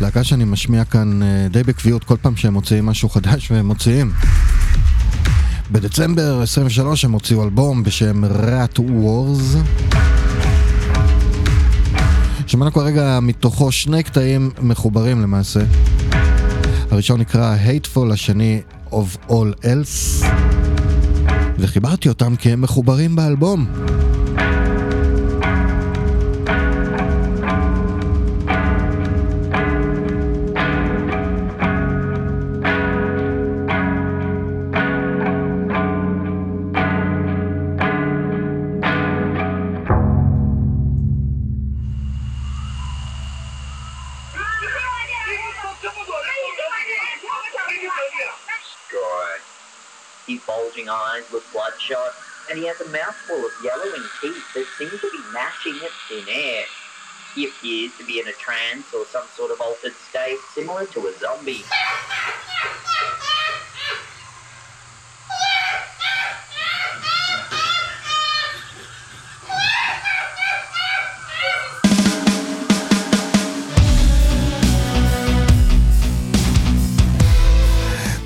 להקה שאני משמיע כאן די בקביעות כל פעם שהם מוציאים משהו חדש. והם מוציאים בדצמבר 23 הם הוציאו אלבום בשם Rat Warz, שמענו כרגע מתוכו שני קטעים מחוברים למעשה. הראשון נקרא Hateful, השני Of All Else, וחיברתי אותם כי הם מחוברים באלבום. And he has a mouthful of yellowing teeth that seem to be gnashing at thin air. He appears to be in a trance or some sort of altered state similar to a zombie.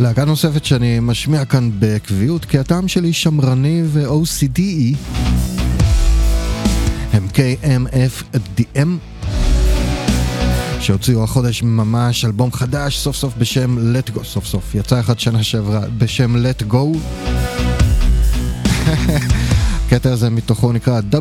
להקה נוספת שאני משמיע כאן בקביעות כי הטעם שלי שמרני ו-OCDE, הם KMFDM, שהוציאו החודש ממש אלבום חדש סוף סוף בשם Let Go. סוף סוף יצא אחד שנה שעברה בשם Let Go. הקטע הזה מתוכו נקרא WW2023.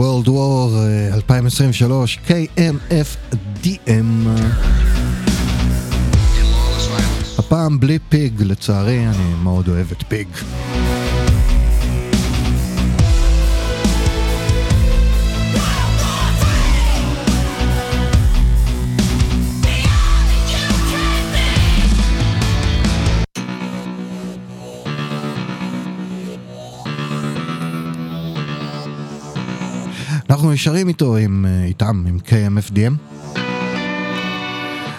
World War 2023 KMFDM, הפעם בלי פיג, לצערי, אני מאוד אוהב את פיג. אנחנו נשארים איתם עם KMFDM,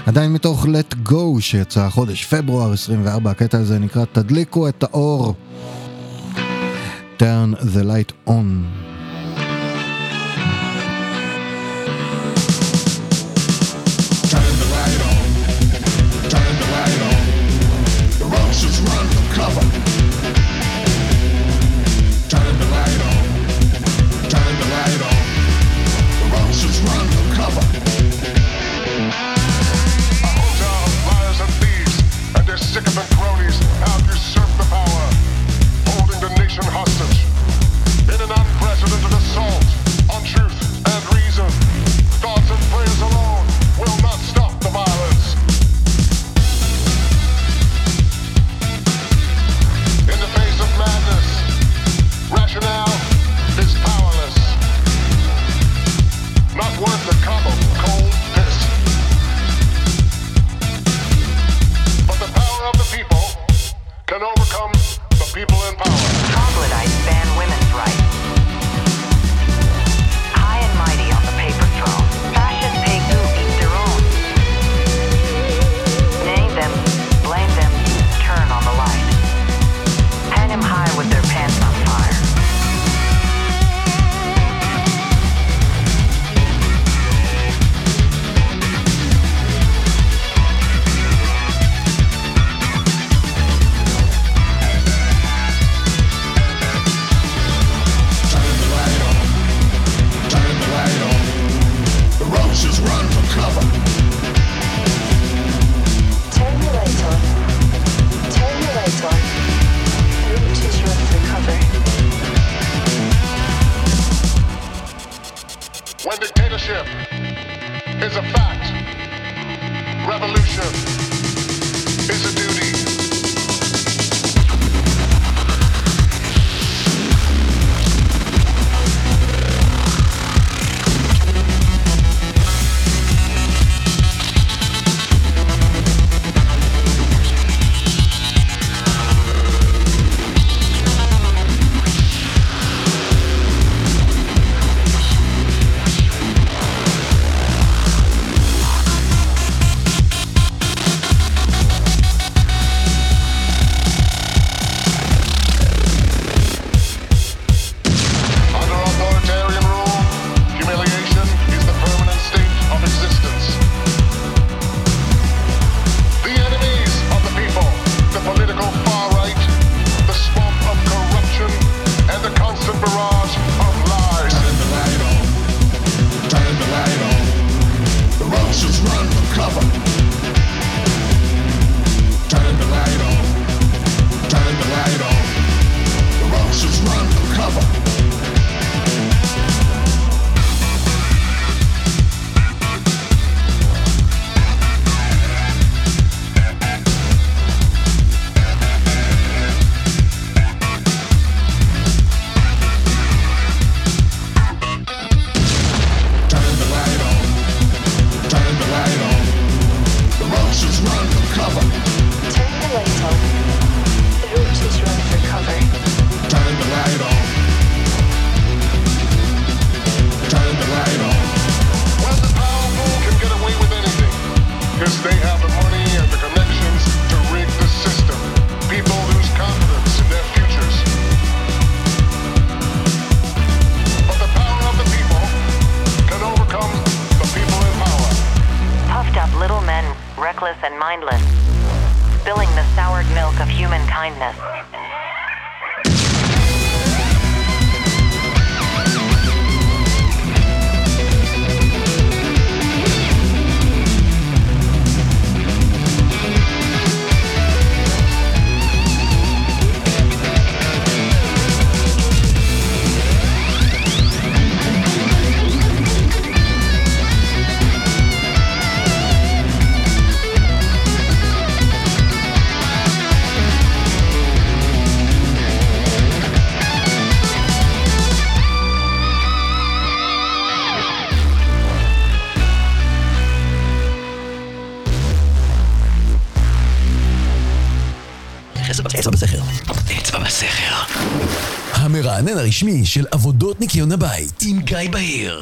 עדיין מתוך Let Go שיצא חודש פברואר 24. הקטע הזה נקרא תדליקו את האור, Turn the light on. Sick of it. Censorship is a fact. Revolution is a duty. הענן הרשמי של עבודות ניקיון הבית עם גיא בהיר.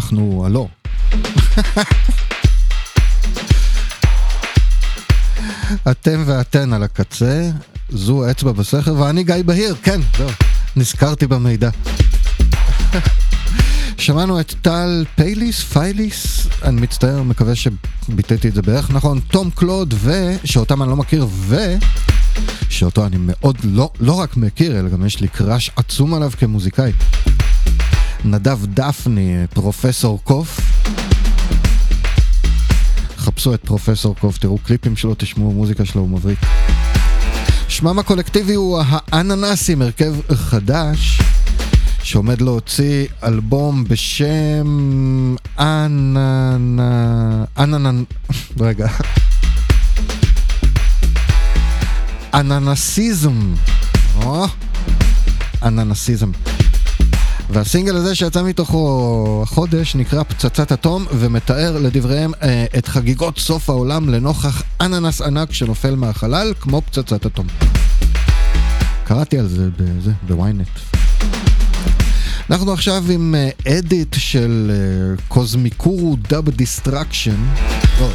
אנחנו הלא. אתם ואתן על הקצה, זו אצבע בסכר, ואני גיא בהיר, כן, זהו, נזכרתי במידע. שמענו את טל פייליס, אני מצטער, מקווה שביטאתי את זה בערך, נכון, תום קלוד, שאותם אני לא מכיר, שאותו אני מאוד לא רק מכיר, אלא גם יש לי קראש עצום עליו כמוזיקאי. נדב דפני, פרופסור קוף. חפשו את פרופסור קוף, תראו קליפים שלו, תשמעו מוזיקה שלו, הוא מבריק. שמם הקולקטיבי הוא האננסים, הרכב חדש שעומד להוציא אלבום בשם אננסיזם. והסינגל הזה שיצא מתוכו החודש נקרא פצצת אטום, ומתאר לדבריהם את חגיגות סוף העולם לנוכח אננס ענק שנופל מהחלל כמו פצצת אטום. קראתי על זה בוויינט. אנחנו עכשיו עם אדיט של קוזמיקורו דאב דיסטרקשן,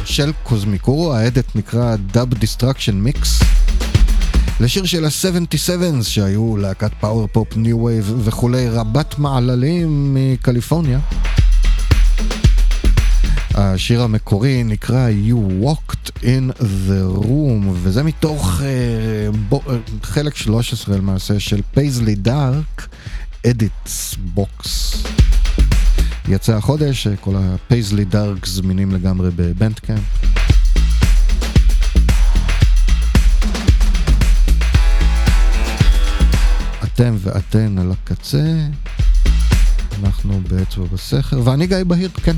של קוזמיקורו, האדיט נקרא דאב דיסטרקשן מיקס, לשיר של ה-77s שהיו להקת פאוור פופ, ניו וייב וכולי, רבת מעללים מקליפורניה. השיר המקורי נקרא You Walked in the Room, וזה מתוך חלק 13 למעשה של פייזלי דארק אדיטס בוקס. יצא החודש, כל הפייזלי דארק זמינים לגמרי בבנדקאמפ. אתם ואתן על הקצה, אנחנו באצבע בסכר, ואני גיא בהיר, כן.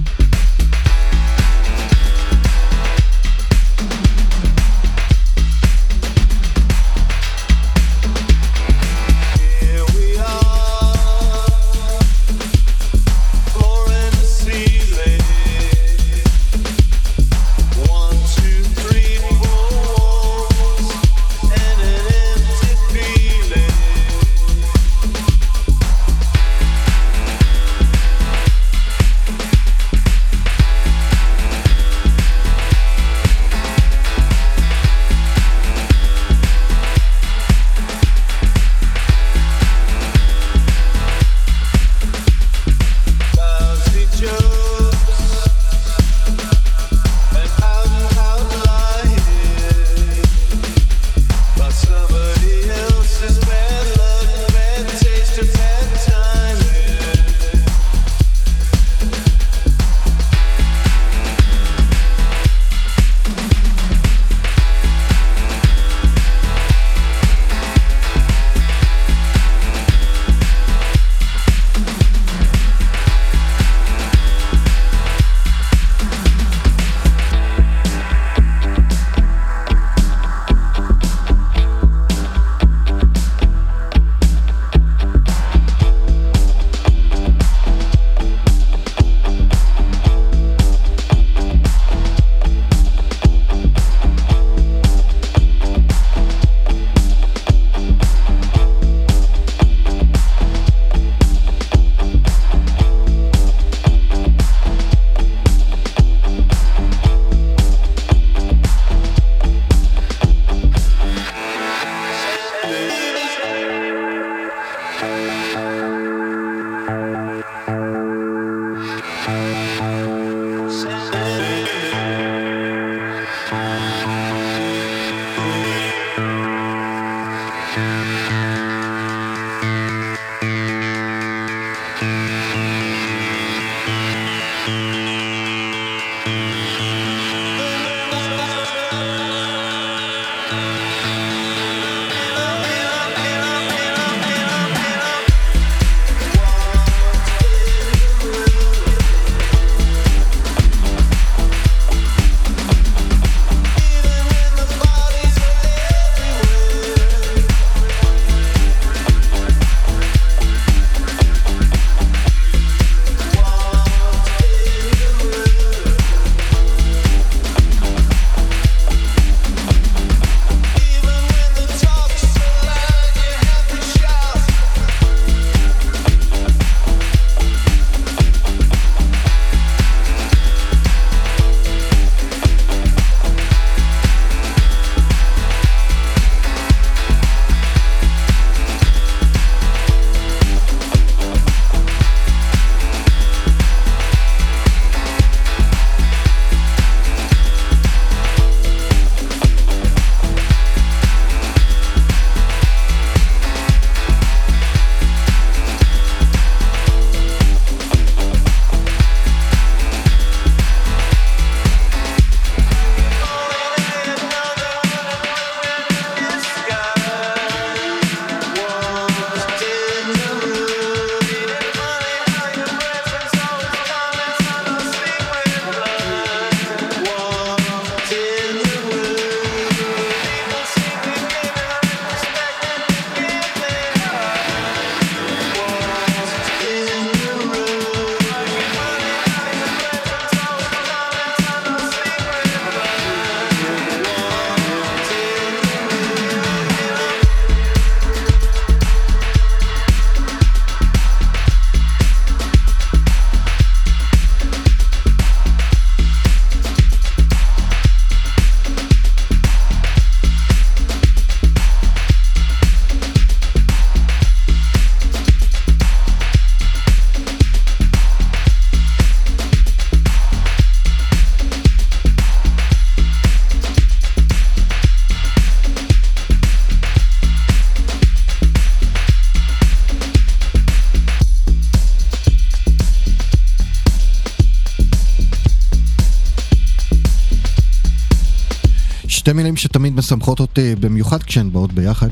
שתי מילים שתמיד משמחות אותי, במיוחד כשהן באות ביחד,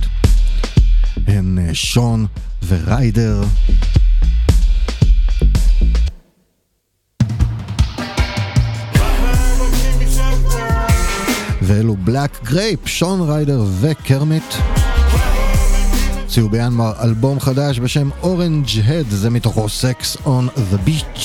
הן שון וריידר. ואלו בלאק גרייפ, שון ריידר וקרמיט. הוציאו בינואר אלבום חדש בשם Orange Head, זה מתוכו Sex on the Beach.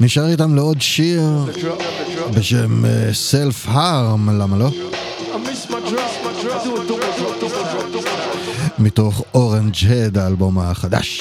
נשאר איתם לעוד שיר בשם Self Harm, למה לא? מתוך Orange Head, האלבום החדש.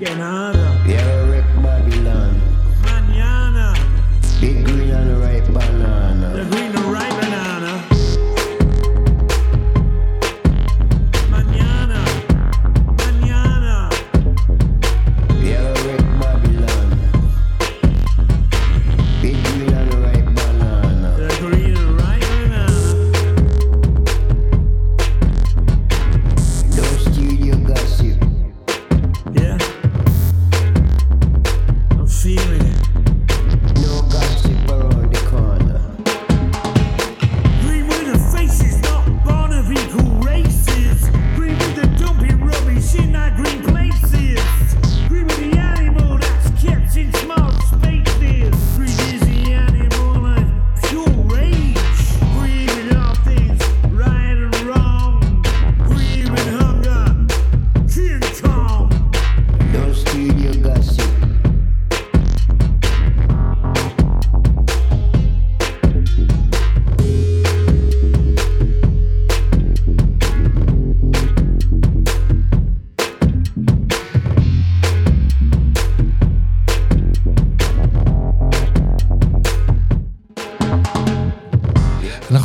Granada. Yeah, wreck Babylon. Manana. The green and the ripe banana. The green and ripe banana. Manana. Manana. Yeah, wreck Babylon. The green and the ripe banana. The green and ripe banana. Don't steal your gossip. Yeah. I'm feeling it.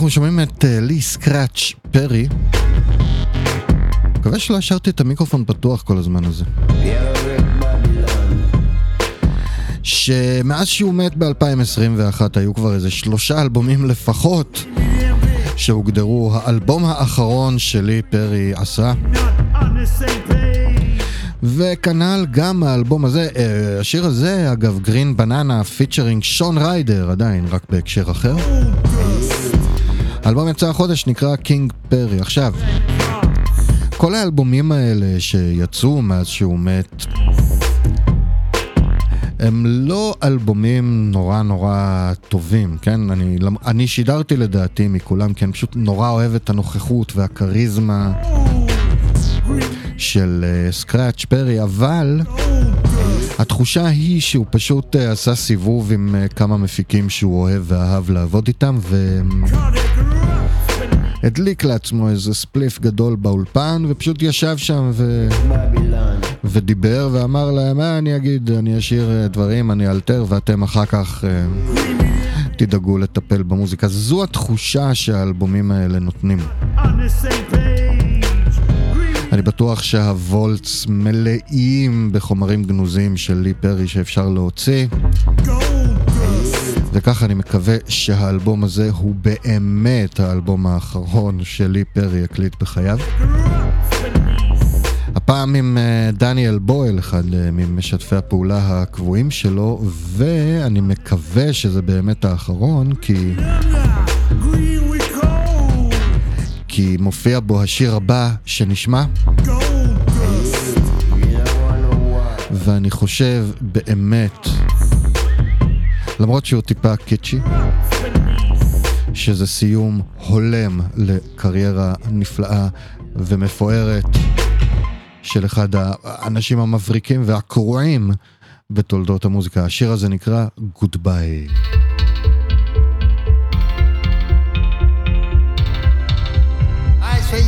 שומעים את לי סקראץ' פרי. מקווה שלא השארתי את המיקרופון פתוח כל הזמן הזה. שמאז שהוא מת ב-2021 היו כבר איזה 3 אלבומים לפחות שהוגדרו האלבום האחרון שלי פרי עשה, וכנ"ל גם האלבום הזה. השיר הזה אגב, גרין בננה פיצ'רינג שון ריידר, עדיין רק בהקשר אחר. האלבום יצא החודש, נקרא קינג פרי. עכשיו, כל האלבומים האלה שיצאו מאז שהוא מת הם לא אלבומים נורא נורא טובים, כן? אני שידרתי לדעתי מכולם, כי אני פשוט נורא אוהב את הנוכחות והקריזמה של סקראץ' פרי, אבל התחושה היא שהוא פשוט עשה סיבוב עם כמה מפיקים שהוא אוהב ואהב לעבוד איתם, והדליק לעצמו איזה ספליף גדול באולפן, ופשוט ישב שם ודיבר ואמר להם, אני אגיד, אני אשאיר דברים, אני אלתר, ואתם אחר כך תדאגו לטפל במוזיקה. זו התחושה שהאלבומים האלה נותנים. אני בטוח שהוולטס מלאים בחומרים גנוזים של לי פרי שאפשר להוציא, וכך אני מקווה שהאלבום הזה הוא באמת האלבום האחרון של לי פרי הקליט בחייו. הפעם עם דניאל בויל, אחד ממשתפי הפעולה הקבועים שלו, ואני מקווה שזה באמת האחרון, כי מופיע בו השיר הבא שנשמע, ואני חושב באמת, למרות שהוא טיפה קיצ'י, שזה סיום הולם לקריירה נפלאה ומפוארת של אחד האנשים המבריקים והקרועים בתולדות המוזיקה. השיר הזה נקרא Goodbye.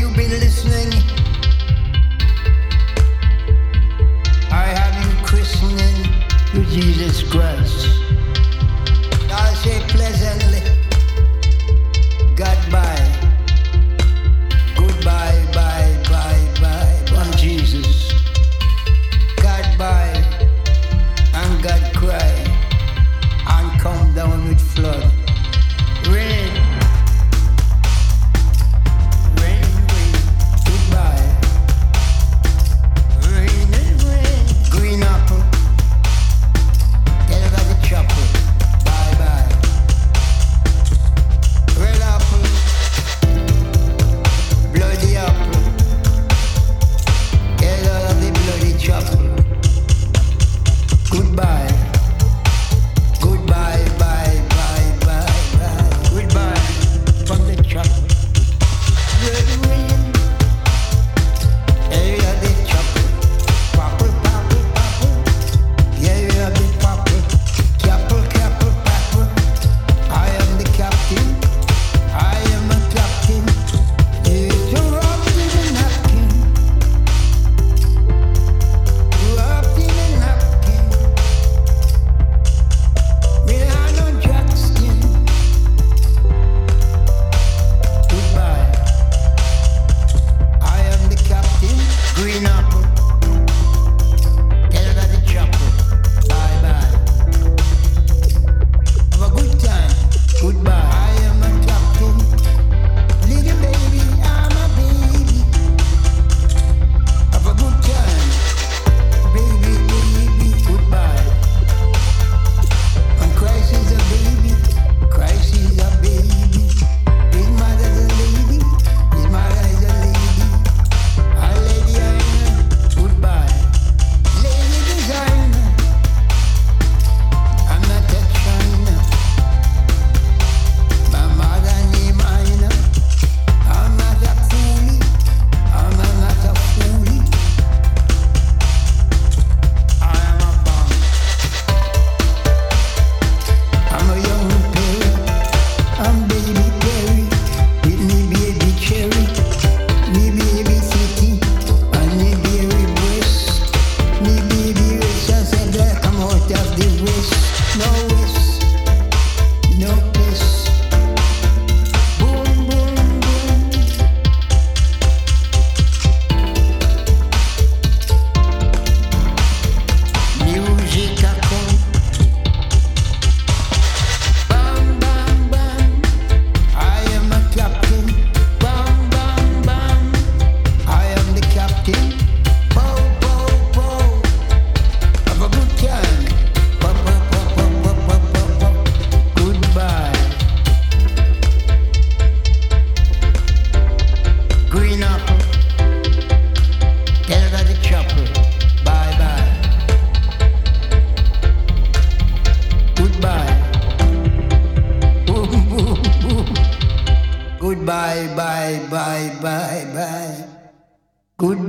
You've been listening. I have you christening with Jesus Christ. I say pleasantly, goodbye, goodbye, bye, bye, bye from Jesus. Goodbye, and God cry, and come down with flood, rain. Goodbye.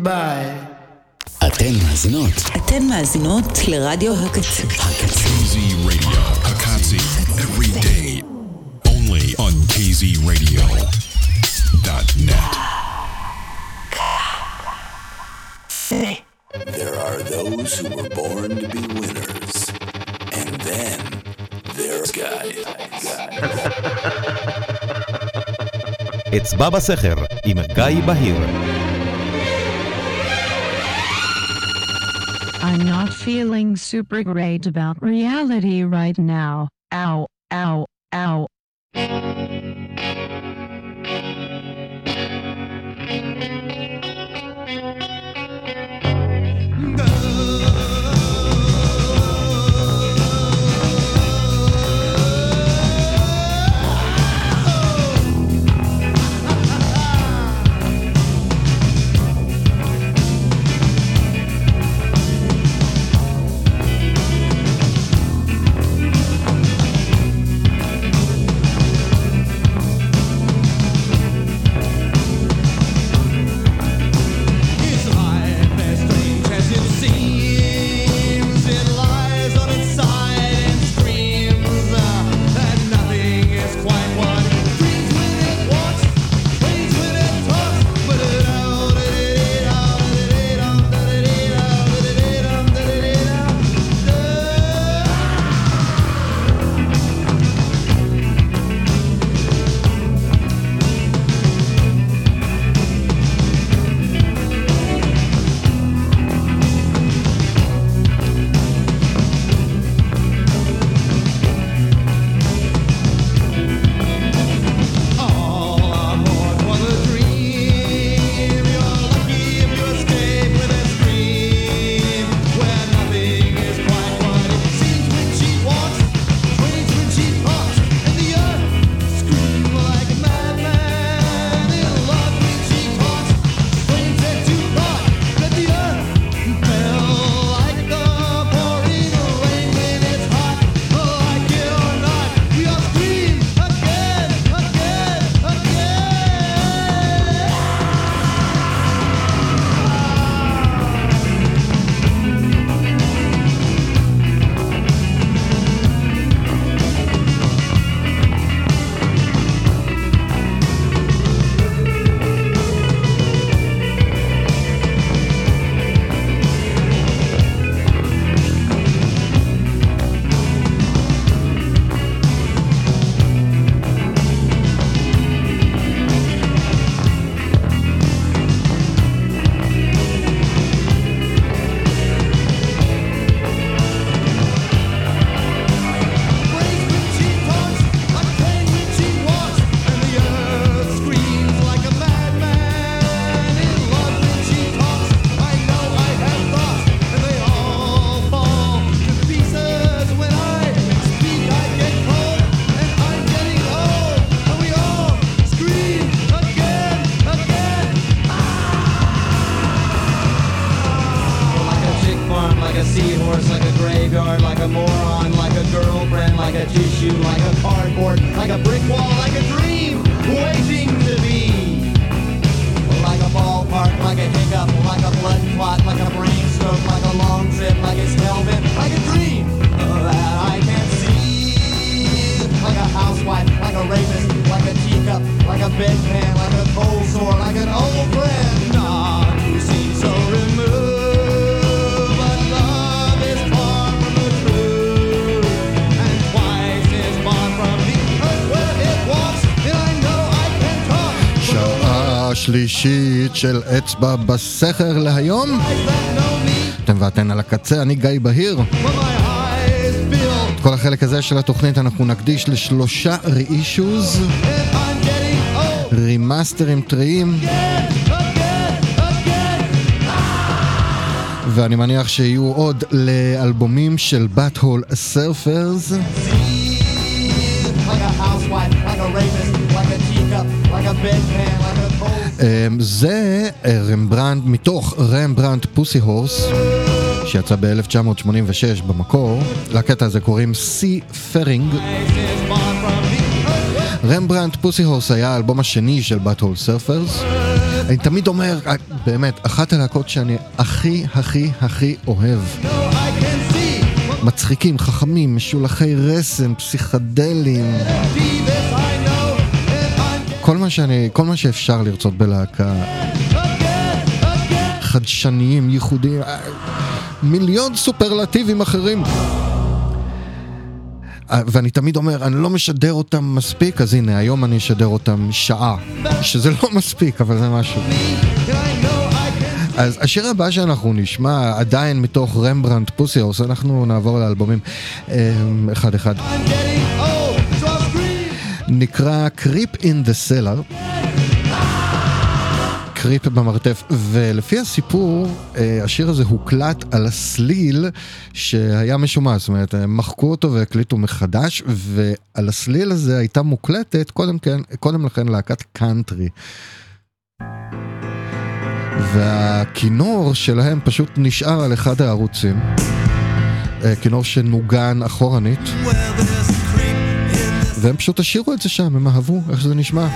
ביי. אתן מאזינות לרדיו הקצה. הקצה, every day, only on kzradio.net. There are those who were born to be winners, and then there's guys. אצבע בסכר עם גיא בהיר. I'm not feeling super great about reality right now. Ow, ow, ow. שלישית של אצבע בסכר להיום. אתם ואתן על הקצה, אני גיא בהיר. את כל החלק הזה של התוכנית אנחנו נקדיש לשלושה רישוז, רימאסטרים טריים, ואני מניח שיהיו עוד לאלבומים של Butthole Surfers. זה רמברנד, מתוך רמברנד פוסי הורס, שיצא ב-1986 במקור. לקטע הזה קוראים סי פרינג. רמברנד פוסי הורס היה האלבום השני של Butthole Surfers. אני תמיד אומר, באמת, אחת הלהקות שאני הכי, הכי, הכי אוהב. מצחיקים, חכמים, משולחי רסם, פסיכדלים. כל מה שאפשר לרצות בלהקה. חדשניים, ייחודיים, מיליון סופרלטיבים אחרים. ואני תמיד אומר, אני לא משדר אותם מספיק, אז הנה, היום אני אשדר אותם שעה, שזה לא מספיק, אבל זה משהו. אז השיר הבא שאנחנו נשמע, עדיין מתוך רמברנט פוסי הורס, אנחנו נעבור לאלבומים אחד אחד. נקרא Creep in the Cellar, קריפ במרתף, ולפי הסיפור השיר הזה הוקלט על הסליל שהיה משומע, זאת אומרת, מחקו אותו והקליטו מחדש, ועל הסליל הזה הייתה מוקלטת קודם לכן להקת קאנטרי, והכינור שלהם פשוט נשאר על אחד הערוצים, כינור שנוגן אחורנית, והם פשוט השאירו את זה שם, הם אהבו איך זה נשמע.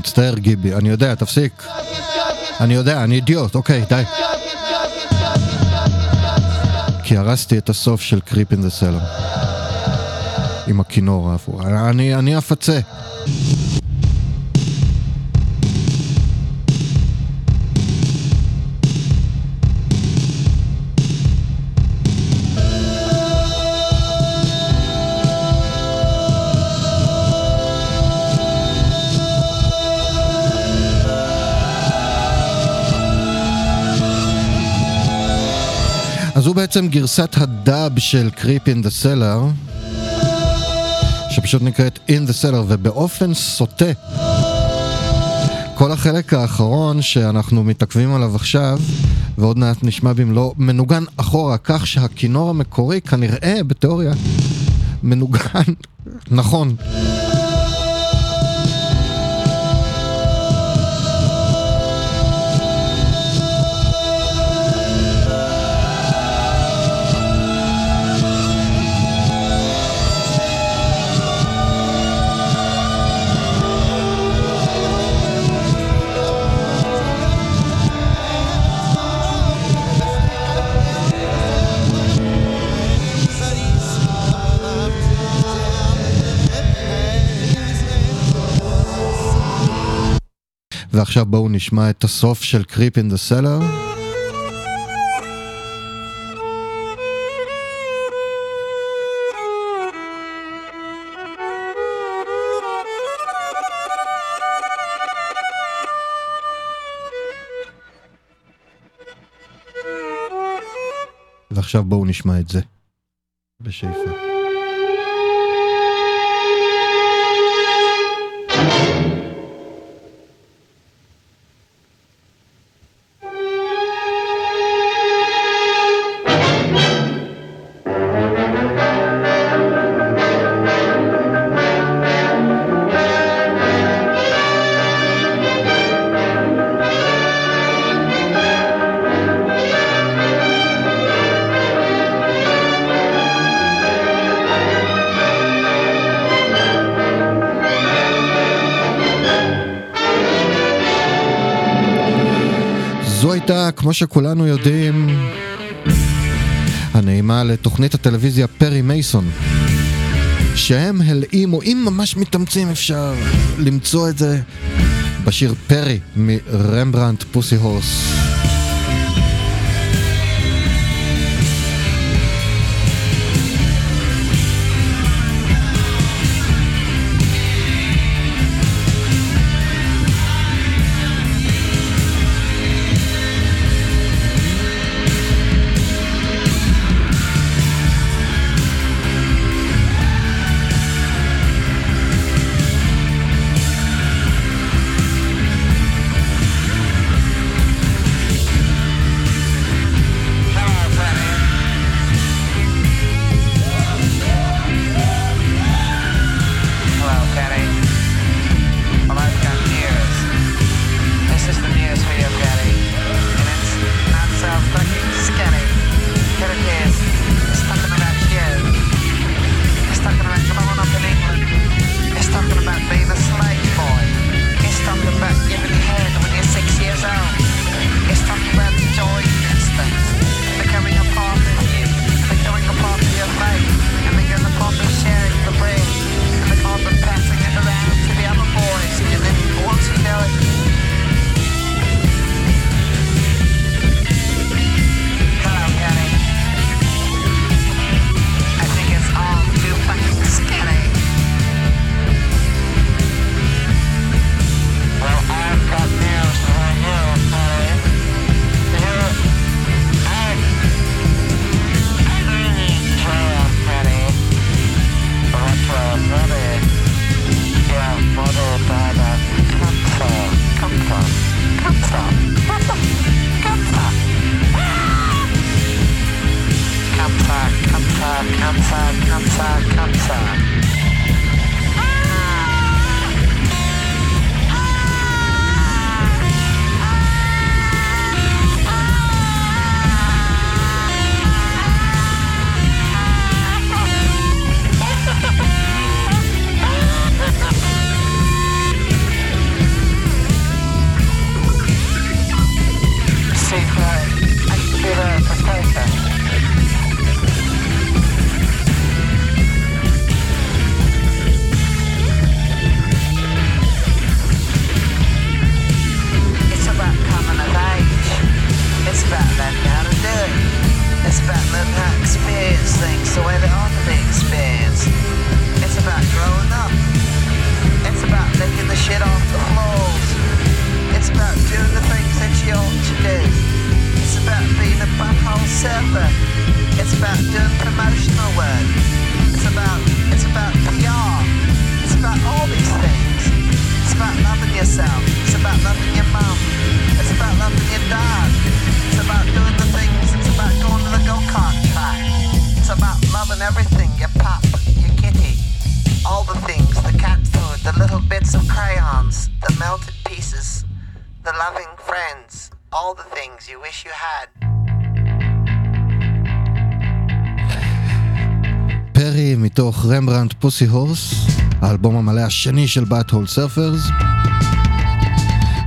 מצטער גיבי, אני יודע, תפסיק, אני יודע, אני אידיוט, אוקיי, די, כי הרסתי את הסוף של Creep in the Cellar עם הכינור האפור, אני אפצה. אז הוא בעצם גרסת הדאב של Creep in the Cellar, שפשוט נקראת In the Cellar, ובאופן סוטה כל החלק האחרון שאנחנו מתעכבים עליו עכשיו ועוד מעט נשמע במלוא מנוגן אחורה, כך שהכינור המקורי כנראה בתיאוריה מנוגן נכון, ועכשיו בואו נשמע את הסוף של Creep in the Cellar. ועכשיו בואו נשמע את זה בשאיפה. כמו שכולנו יודעים, הנעימה לתוכנית הטלוויזיה פרי מייסון, שהם הלאימו, אם ממש מתאמצים אפשר למצוא את זה בשיר פרי מרמברנט פוסי הורס. about doing promotional work. It's about PR. It's about all these things. It's about loving yourself. It's about loving your mum. It's about loving your dad. It's about doing the things. It's about going to the go-kart track. It's about loving everything. Your pup, your kitty, all the things. The cat food, the little bits of crayons, the melted pieces, the loving friends, all the things you wish you had. פרי מתוך רמברנט פוסי הורס, האלבום המלא השני של Butthole Surfers.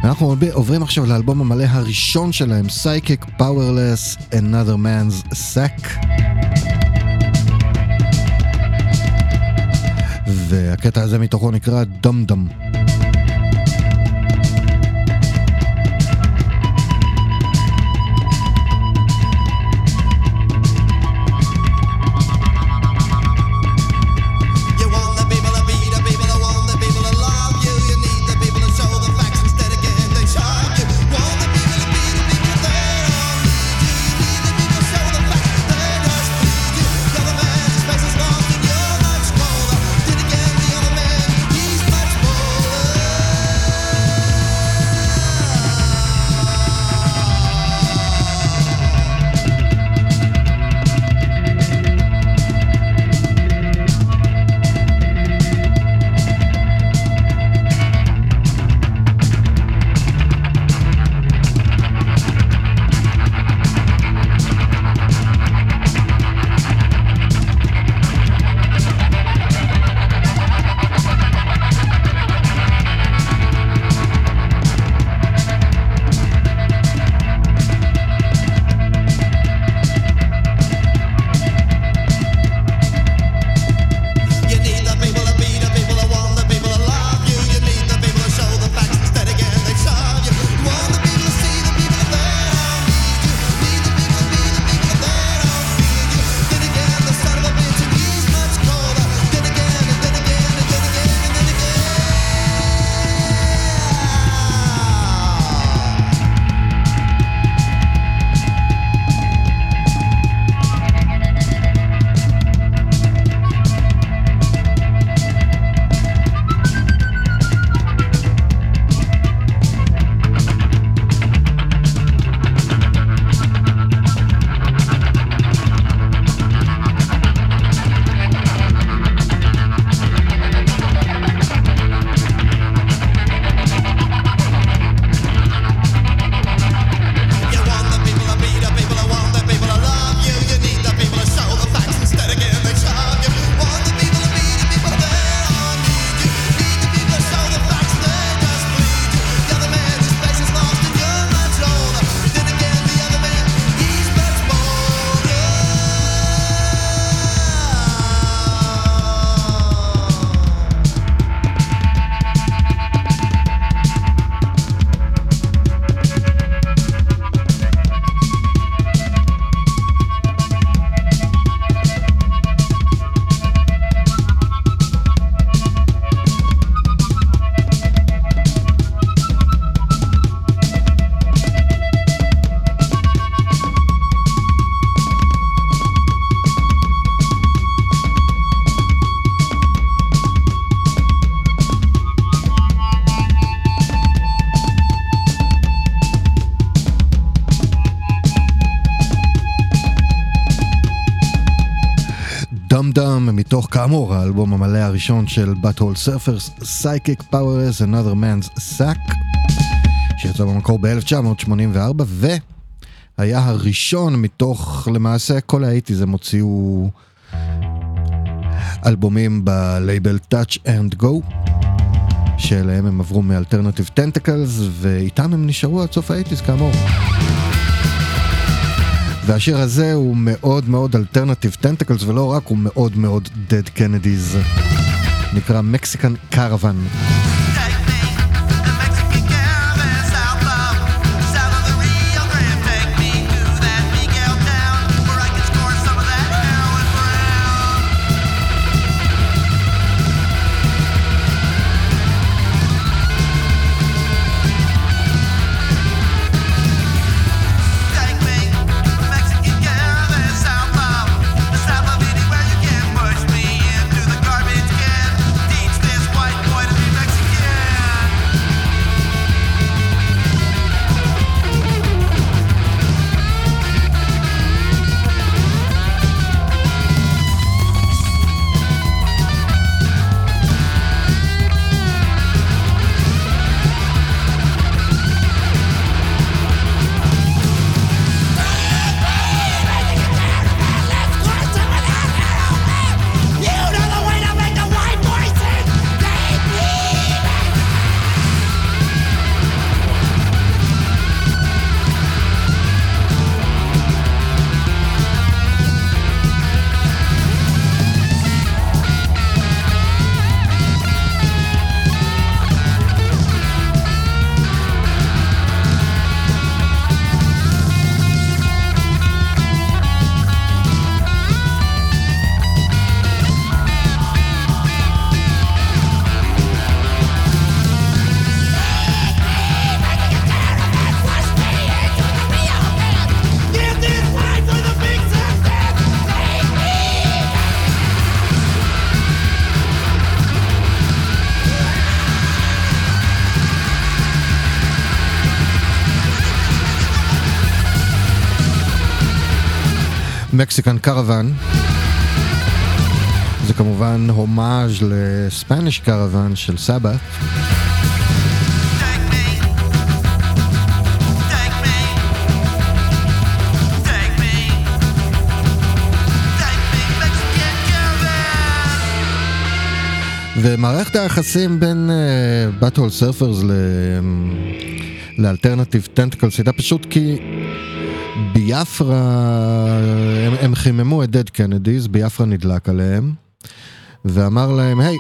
אנחנו עוברים עכשיו לאלבום המלא הראשון שלהם, Psychic Powerless Another Man's Sack. והקטע הזה מתוכו נקרא דום דום. מתוך כאמור האלבום המלא הראשון של Butthole Surfers, Psychic Powerless Another Man's Sack, שיצא במקור ב-1984 והיה הראשון מתוך למעשה כל האיטיז. הם הוציאו אלבומים בלייבל Touch and Go שאליהם הם עברו מאלטרנטיב טנטקלס, ואיתם הם נשארו עד סוף האיטיז כאמור. והשיר הזה הוא מאוד מאוד אלטרנטיב טנטקלס, ולא רק, הוא מאוד מאוד דד קנדיז. נקרא מקסיקן קרוון. מקסיקן קרוון. זה כמובן הומאז' לספניש קרוון של סבא. ומערכת היחסים בין Butthole Surfers לאלטרנטיב טנטקלס הייתה פשוט כי ביאפרה הם חיממו את Dead Kennedys, ביאפרה נדלק עליהם ואמר להם, היי,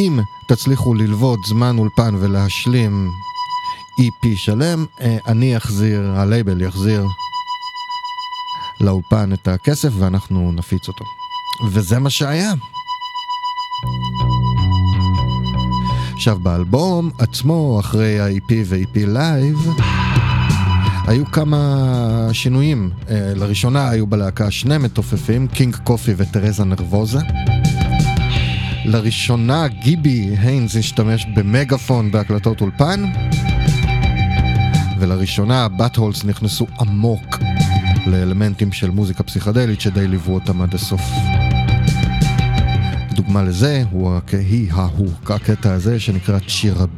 אם תצליחו ללוות זמן אולפן ולהשלים EP שלם, אני אחזיר, הלייבל יחזיר לאולפן את הכסף ואנחנו נפיץ אותו. וזה מה שהיה. עכשיו באלבום עצמו, אחרי ה-EP ו-EP Live, היו כמה שינויים. לראשונה היו בלהקה שני מתופפים, קינג קופי וטרזה נרבוזה. לראשונה גיבי היינס השתמש במגפון בהקלטות אולפן, ולראשונה הבאטהולס נכנסו עמוק לאלמנטים של מוזיקה פסיכדלית שדי ליוו אותם עד הסוף. דוגמה לזה הוא הקטע הזה שנקרא צ'ירב.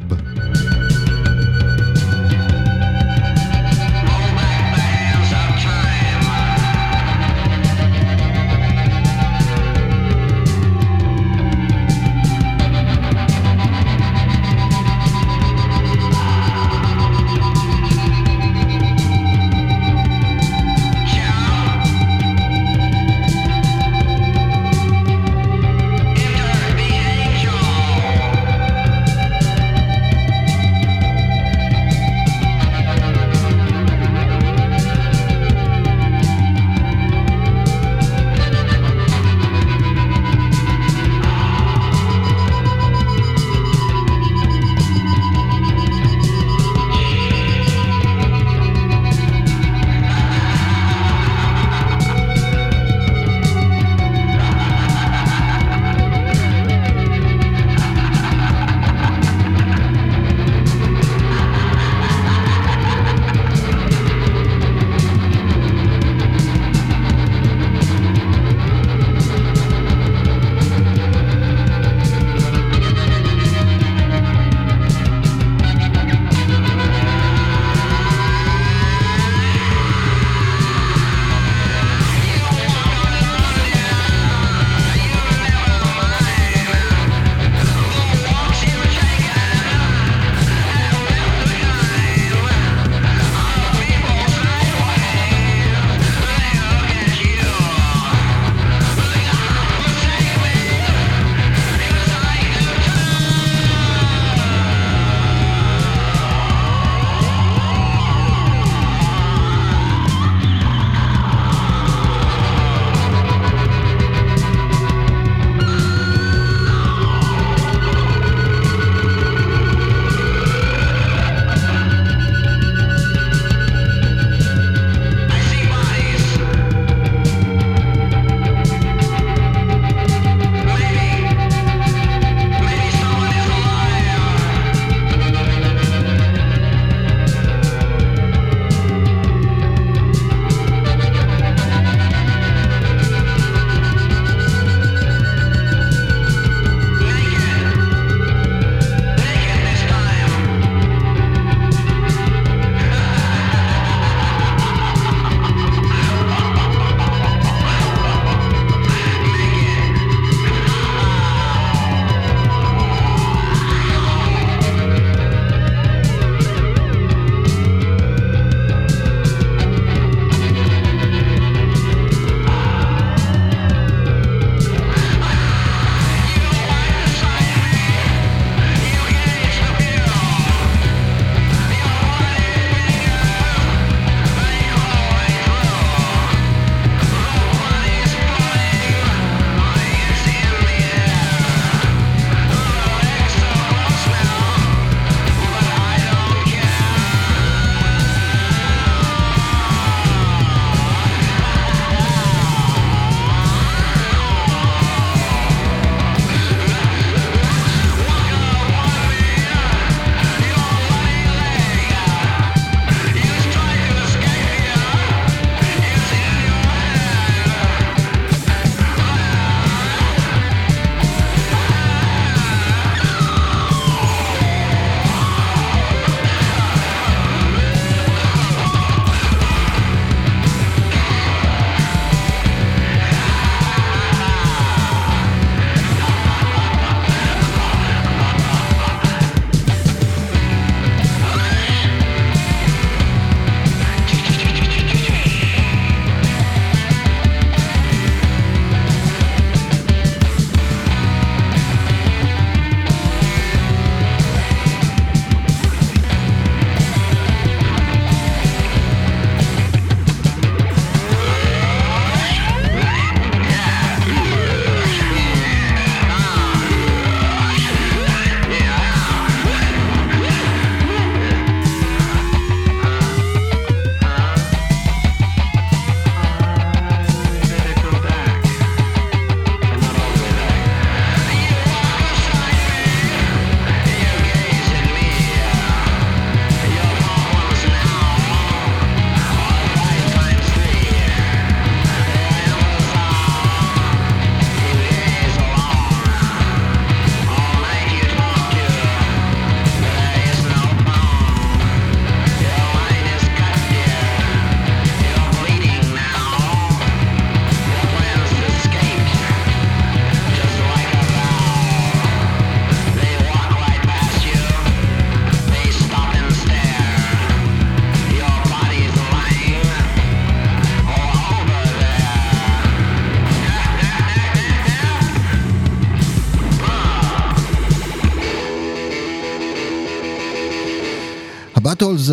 הבטולס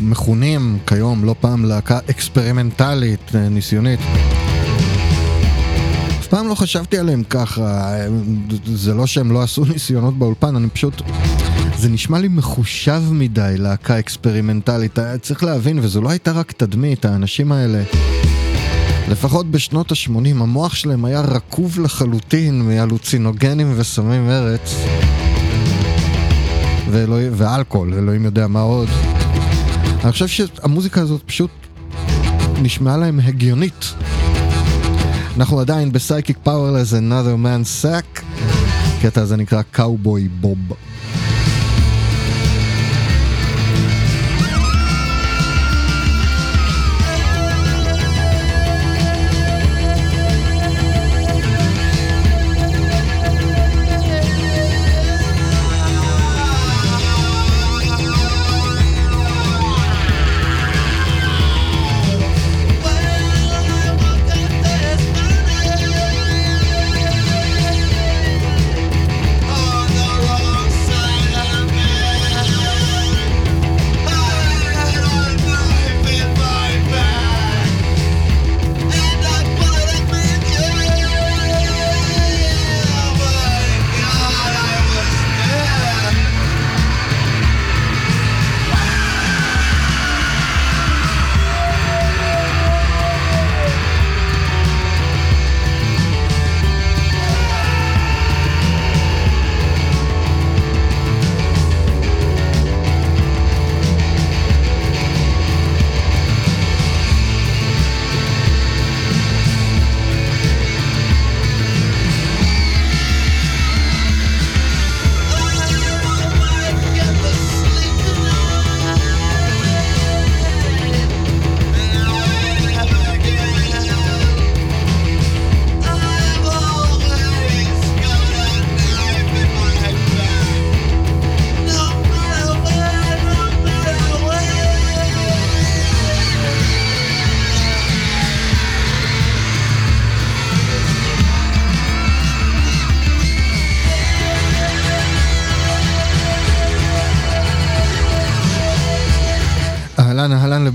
מכונים כיום לא פעם להקה אקספרימנטלית ניסיונית. אף פעם לא חשבתי עליהם ככה, זה לא שהם לא עשו ניסיונות באולפן, אני פשוט, זה נשמע לי מחושב מדי להקה אקספרימנטלית, צריך להבין, וזו לא הייתה רק תדמית, האנשים האלה לפחות בשנות ה-80 המוח שלהם היה רכוב לחלוטין מהלוצינוגנים וסמים ארץ ואלכוהול, אלוהים יודע מה עוד. אני חושב שהמוזיקה הזאת פשוט נשמעה להם הגיונית. אנחנו עדיין ב-Psychic Powerless Another Man's Sack, קטע הזה נקרא Cowboy Bob.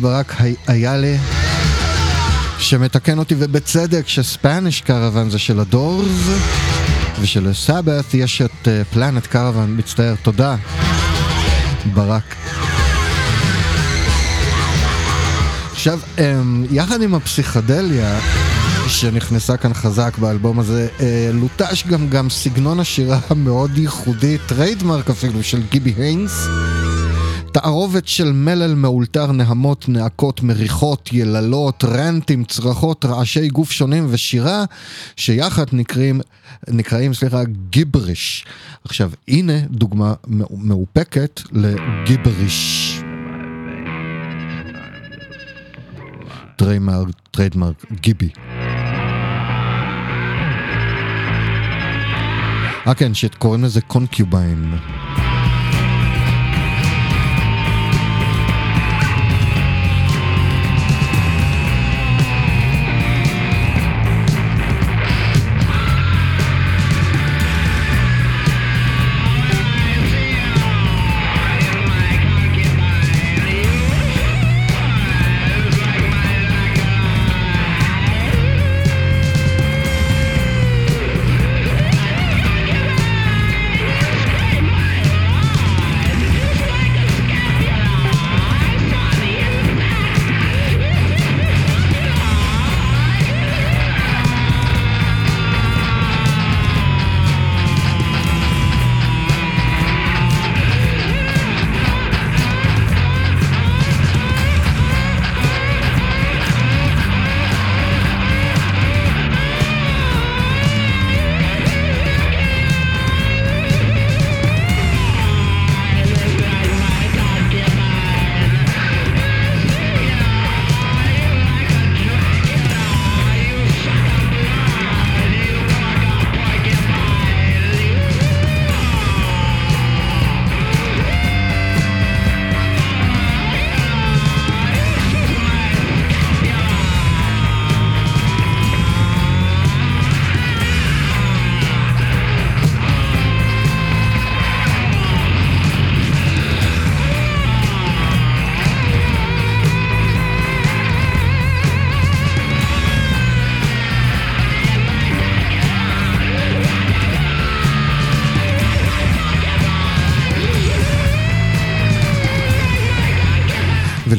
ברק היה לי שמתקן אותי ובצדק שספניש קראבן זה של הדורז ושל סאבת, יש את פלנט קראבן, מצטער, תודה ברק. עכשיו יחד עם הפסיכדליה שנכנסה כאן חזק באלבום הזה, לוטש גם סגנון השירה מאוד ייחודי, טריידמרק אפילו, של גיבי היינס, תערובת של מלל מאולתר, נהמות, נעקות, מריחות, יללות, רנטים, צרחות, רעשי גוף שונים ושירה שיחד נקראים גיבריש. עכשיו הנה דוגמה מאופקת לגיבריש, טריידמרק גיבי. כן, שקוראים לזה קונקיוביין.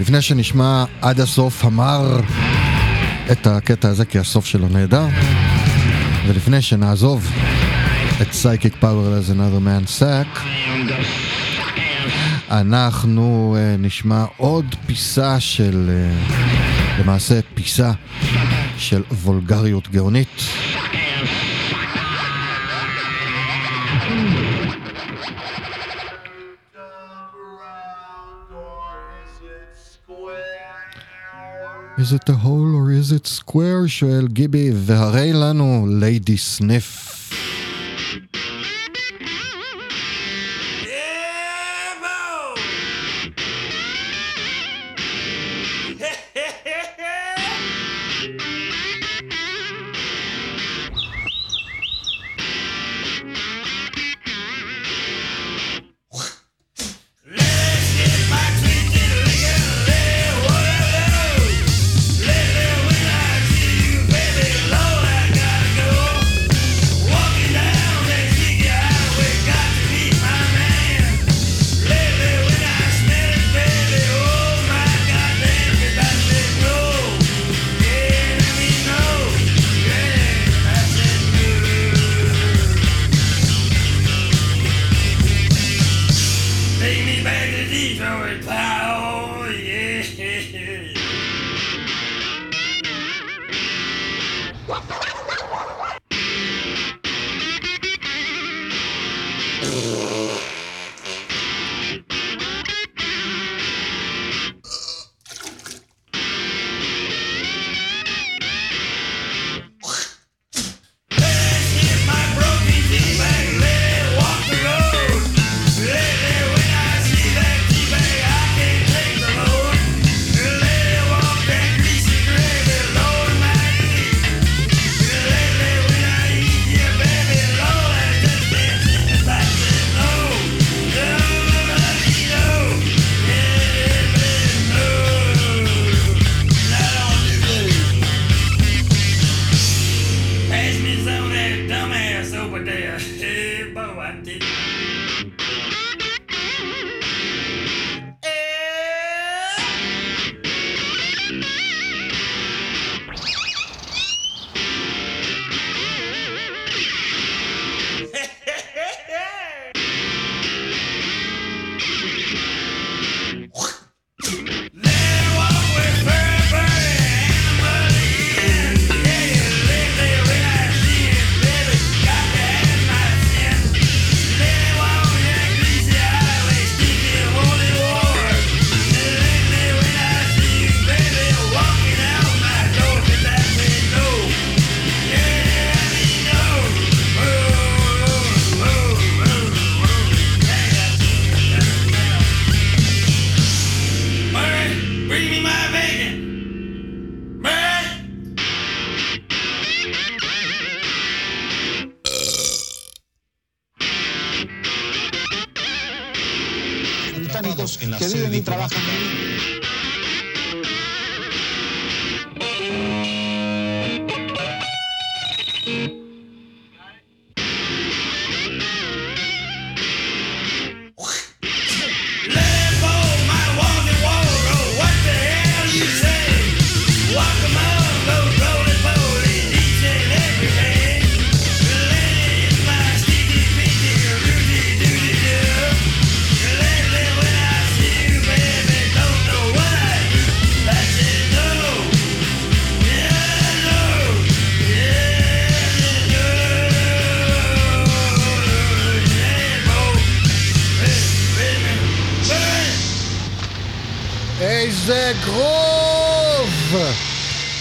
לפני שנשמע עד הסוף המר את הקטע הזה, כי הסוף שלו נהדר, ולפני שנעזוב את Psychic Powerless Another Man's Sack, אנחנו נשמע עוד פיסה של, למעשה פיסה של וולגריות גאונית. Is it a hole or is it square? שואל גיבי, והרי לנו ליידי סניף.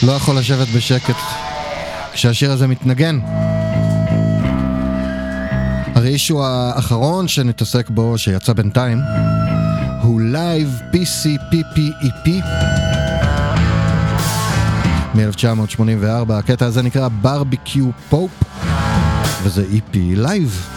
לא יכול לשבת בשקט כשהשיר הזה מתנגן. הראישו האחרון שנתעסק בו, שיצא בינתיים, הוא Live PCPP EP מ-1984. הקטע הזה נקרא ברביקיו פופ, וזה EP Live.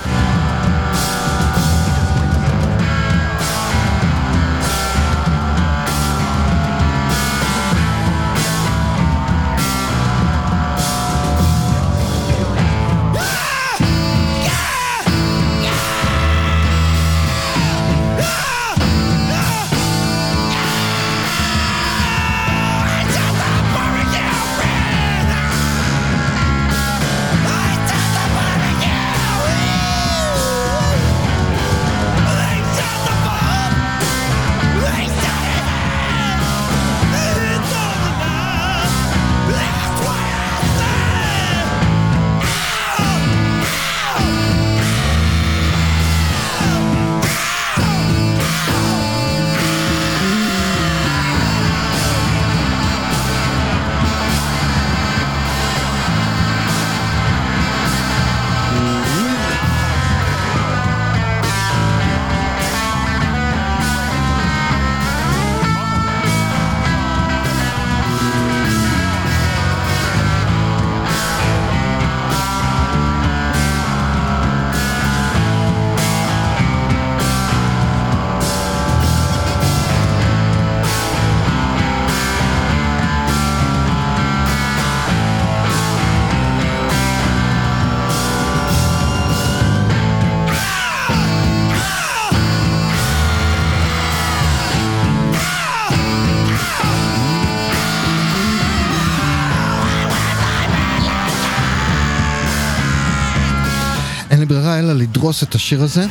אין לי ברירה אלא לדרוס את השיר הזה,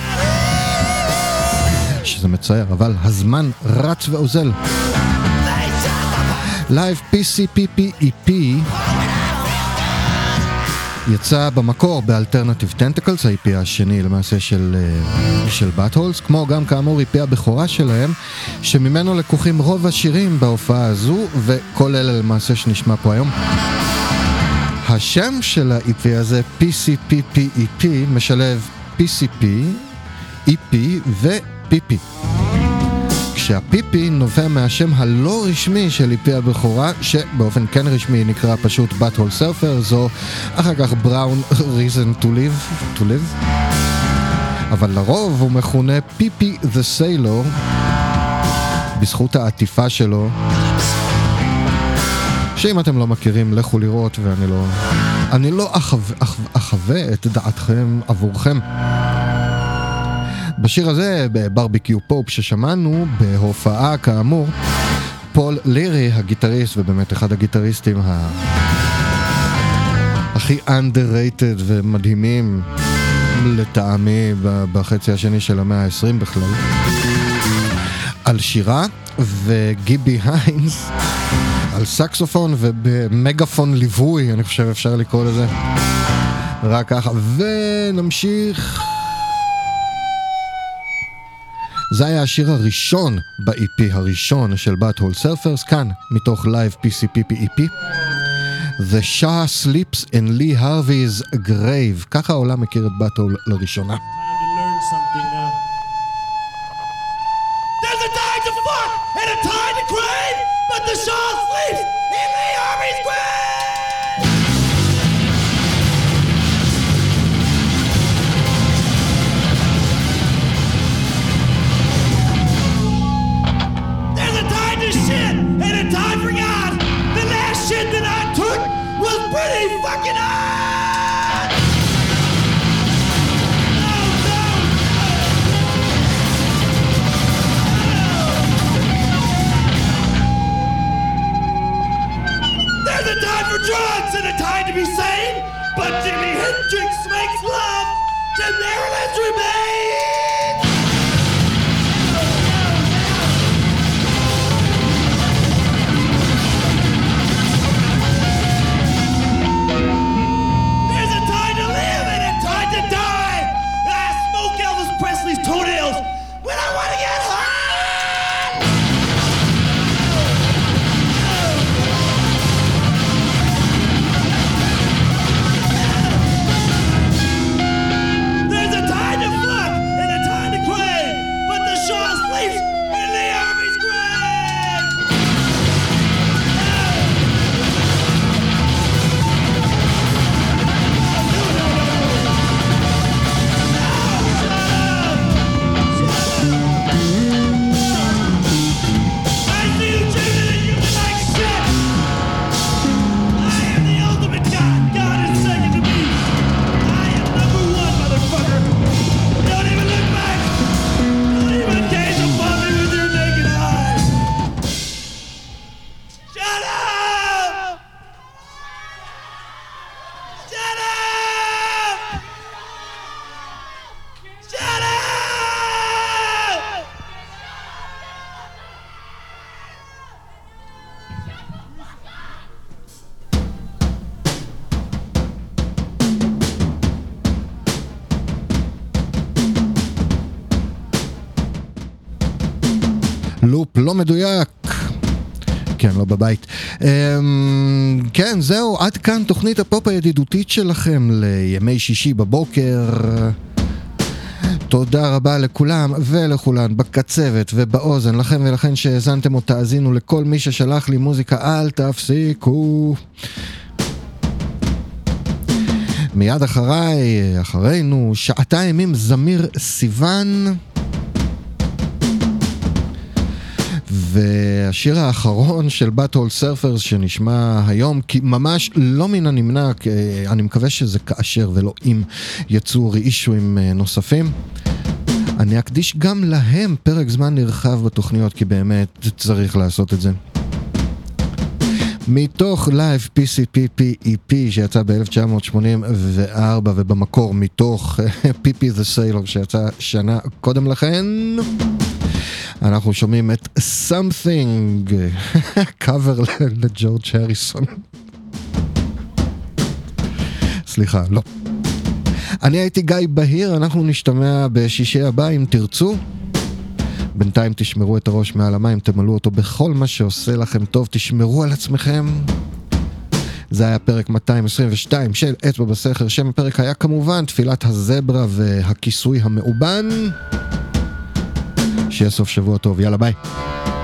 שזה מצער, אבל הזמן רץ ואוזל. לייב PCPP EP יצא במקור באלטרנטיב טנטקלס, ה-EP השני למעשה של Buttholes, כמו גם כאמור EP הבכורה שלהם, שממנו לקוחים רוב השירים בהופעה הזו, וכל אלה למעשה שנשמע פה היום. השם של ה-EP הזה, PCPP EP, משלב PCP, EP ו-PP. כשהפיפי נובע מהשם הלא רשמי של איפי הבכורה, שבאופן כן רשמי נקרא פשוט Butthole Surfers, או אחר כך Brown Reason to Live, אבל לרוב הוא מכונה PP the Sailor בזכות העטיפה שלו, שאם אתם לא מכירים לכו לראות, ואני לא אחווה את דעתכם עבורכם. בשיר הזה, בברביקיו פופ ששמענו, בהופעה כאמור, פול לירי, הגיטריסט, ובאמת אחד הגיטריסטים הכי underrated ומדהימים לטעמי בחצי השני של המאה ה-20 בכלל, על שירה, וגיבי היינס על סקסופון ובמגפון ליווי, אני חושב אפשר לקרוא לזה רק ככה. ונמשיך, זה היה השיר הראשון ב-EP הראשון של Butthole Surfers, כאן מתוך לייב PCPP EP, The Shah Sleeps in Lee Harvey's Grave. ככה העולם מכיר את Butthole לראשונה. There's a time to fuck and a time to crave, but the Shah sleeps in Lee Harvey's grave. Pretty fucking hard! No! There's a time for drugs and a time to be sane, but Jimi Hendrix makes love to Marilyn's remains! Toenails when I want to get hot. There's a time to fuck and a time to crave, but the Shah sleeps in the Army's grave. לא מדויק, כן, לא בבית. כן, זהו, עד כאן תוכנית הפופ הידידותית שלכם לימי שישי בבוקר. תודה רבה לכולם ולכולן בקצבת ובאוזן, לכם ולכן שהזנתם או תאזינו, לכל מי ששלח לי מוזיקה, אל תפסיקו. מיד אחרינו שעתיים עם זמיר סיוון, והשיר האחרון של Butthole Surfers שנשמע היום, כי ממש לא מן הנמנע, אני מקווה שזה כאשר ולא אם יצאו אישויים נוספים, אני אקדיש גם להם פרק זמן נרחב בתוכניות, כי באמת צריך לעשות את זה. מתוך לייב PCPP EP שיצא ב-1984 ובמקור מתוך PP the Sailor שיצא שנה קודם לכן. אנחנו שומעים את Something, קאבר לג'ורג' הריסון. סליחה, לא. אני הייתי גיא בהיר, אנחנו נשתמע בשישי הבא אם תרצו. בינתיים תשמרו את הראש מעל המים, תמלאו אותו בכל מה שעושה לכם טוב, תשמרו על עצמכם. זה היה פרק 222 של אצבע בסכר, שם הפרק היה כמובן תפילת הזברה והכיסוי המאובן. שיהיה סוף שבוע טוב, יאללה ביי.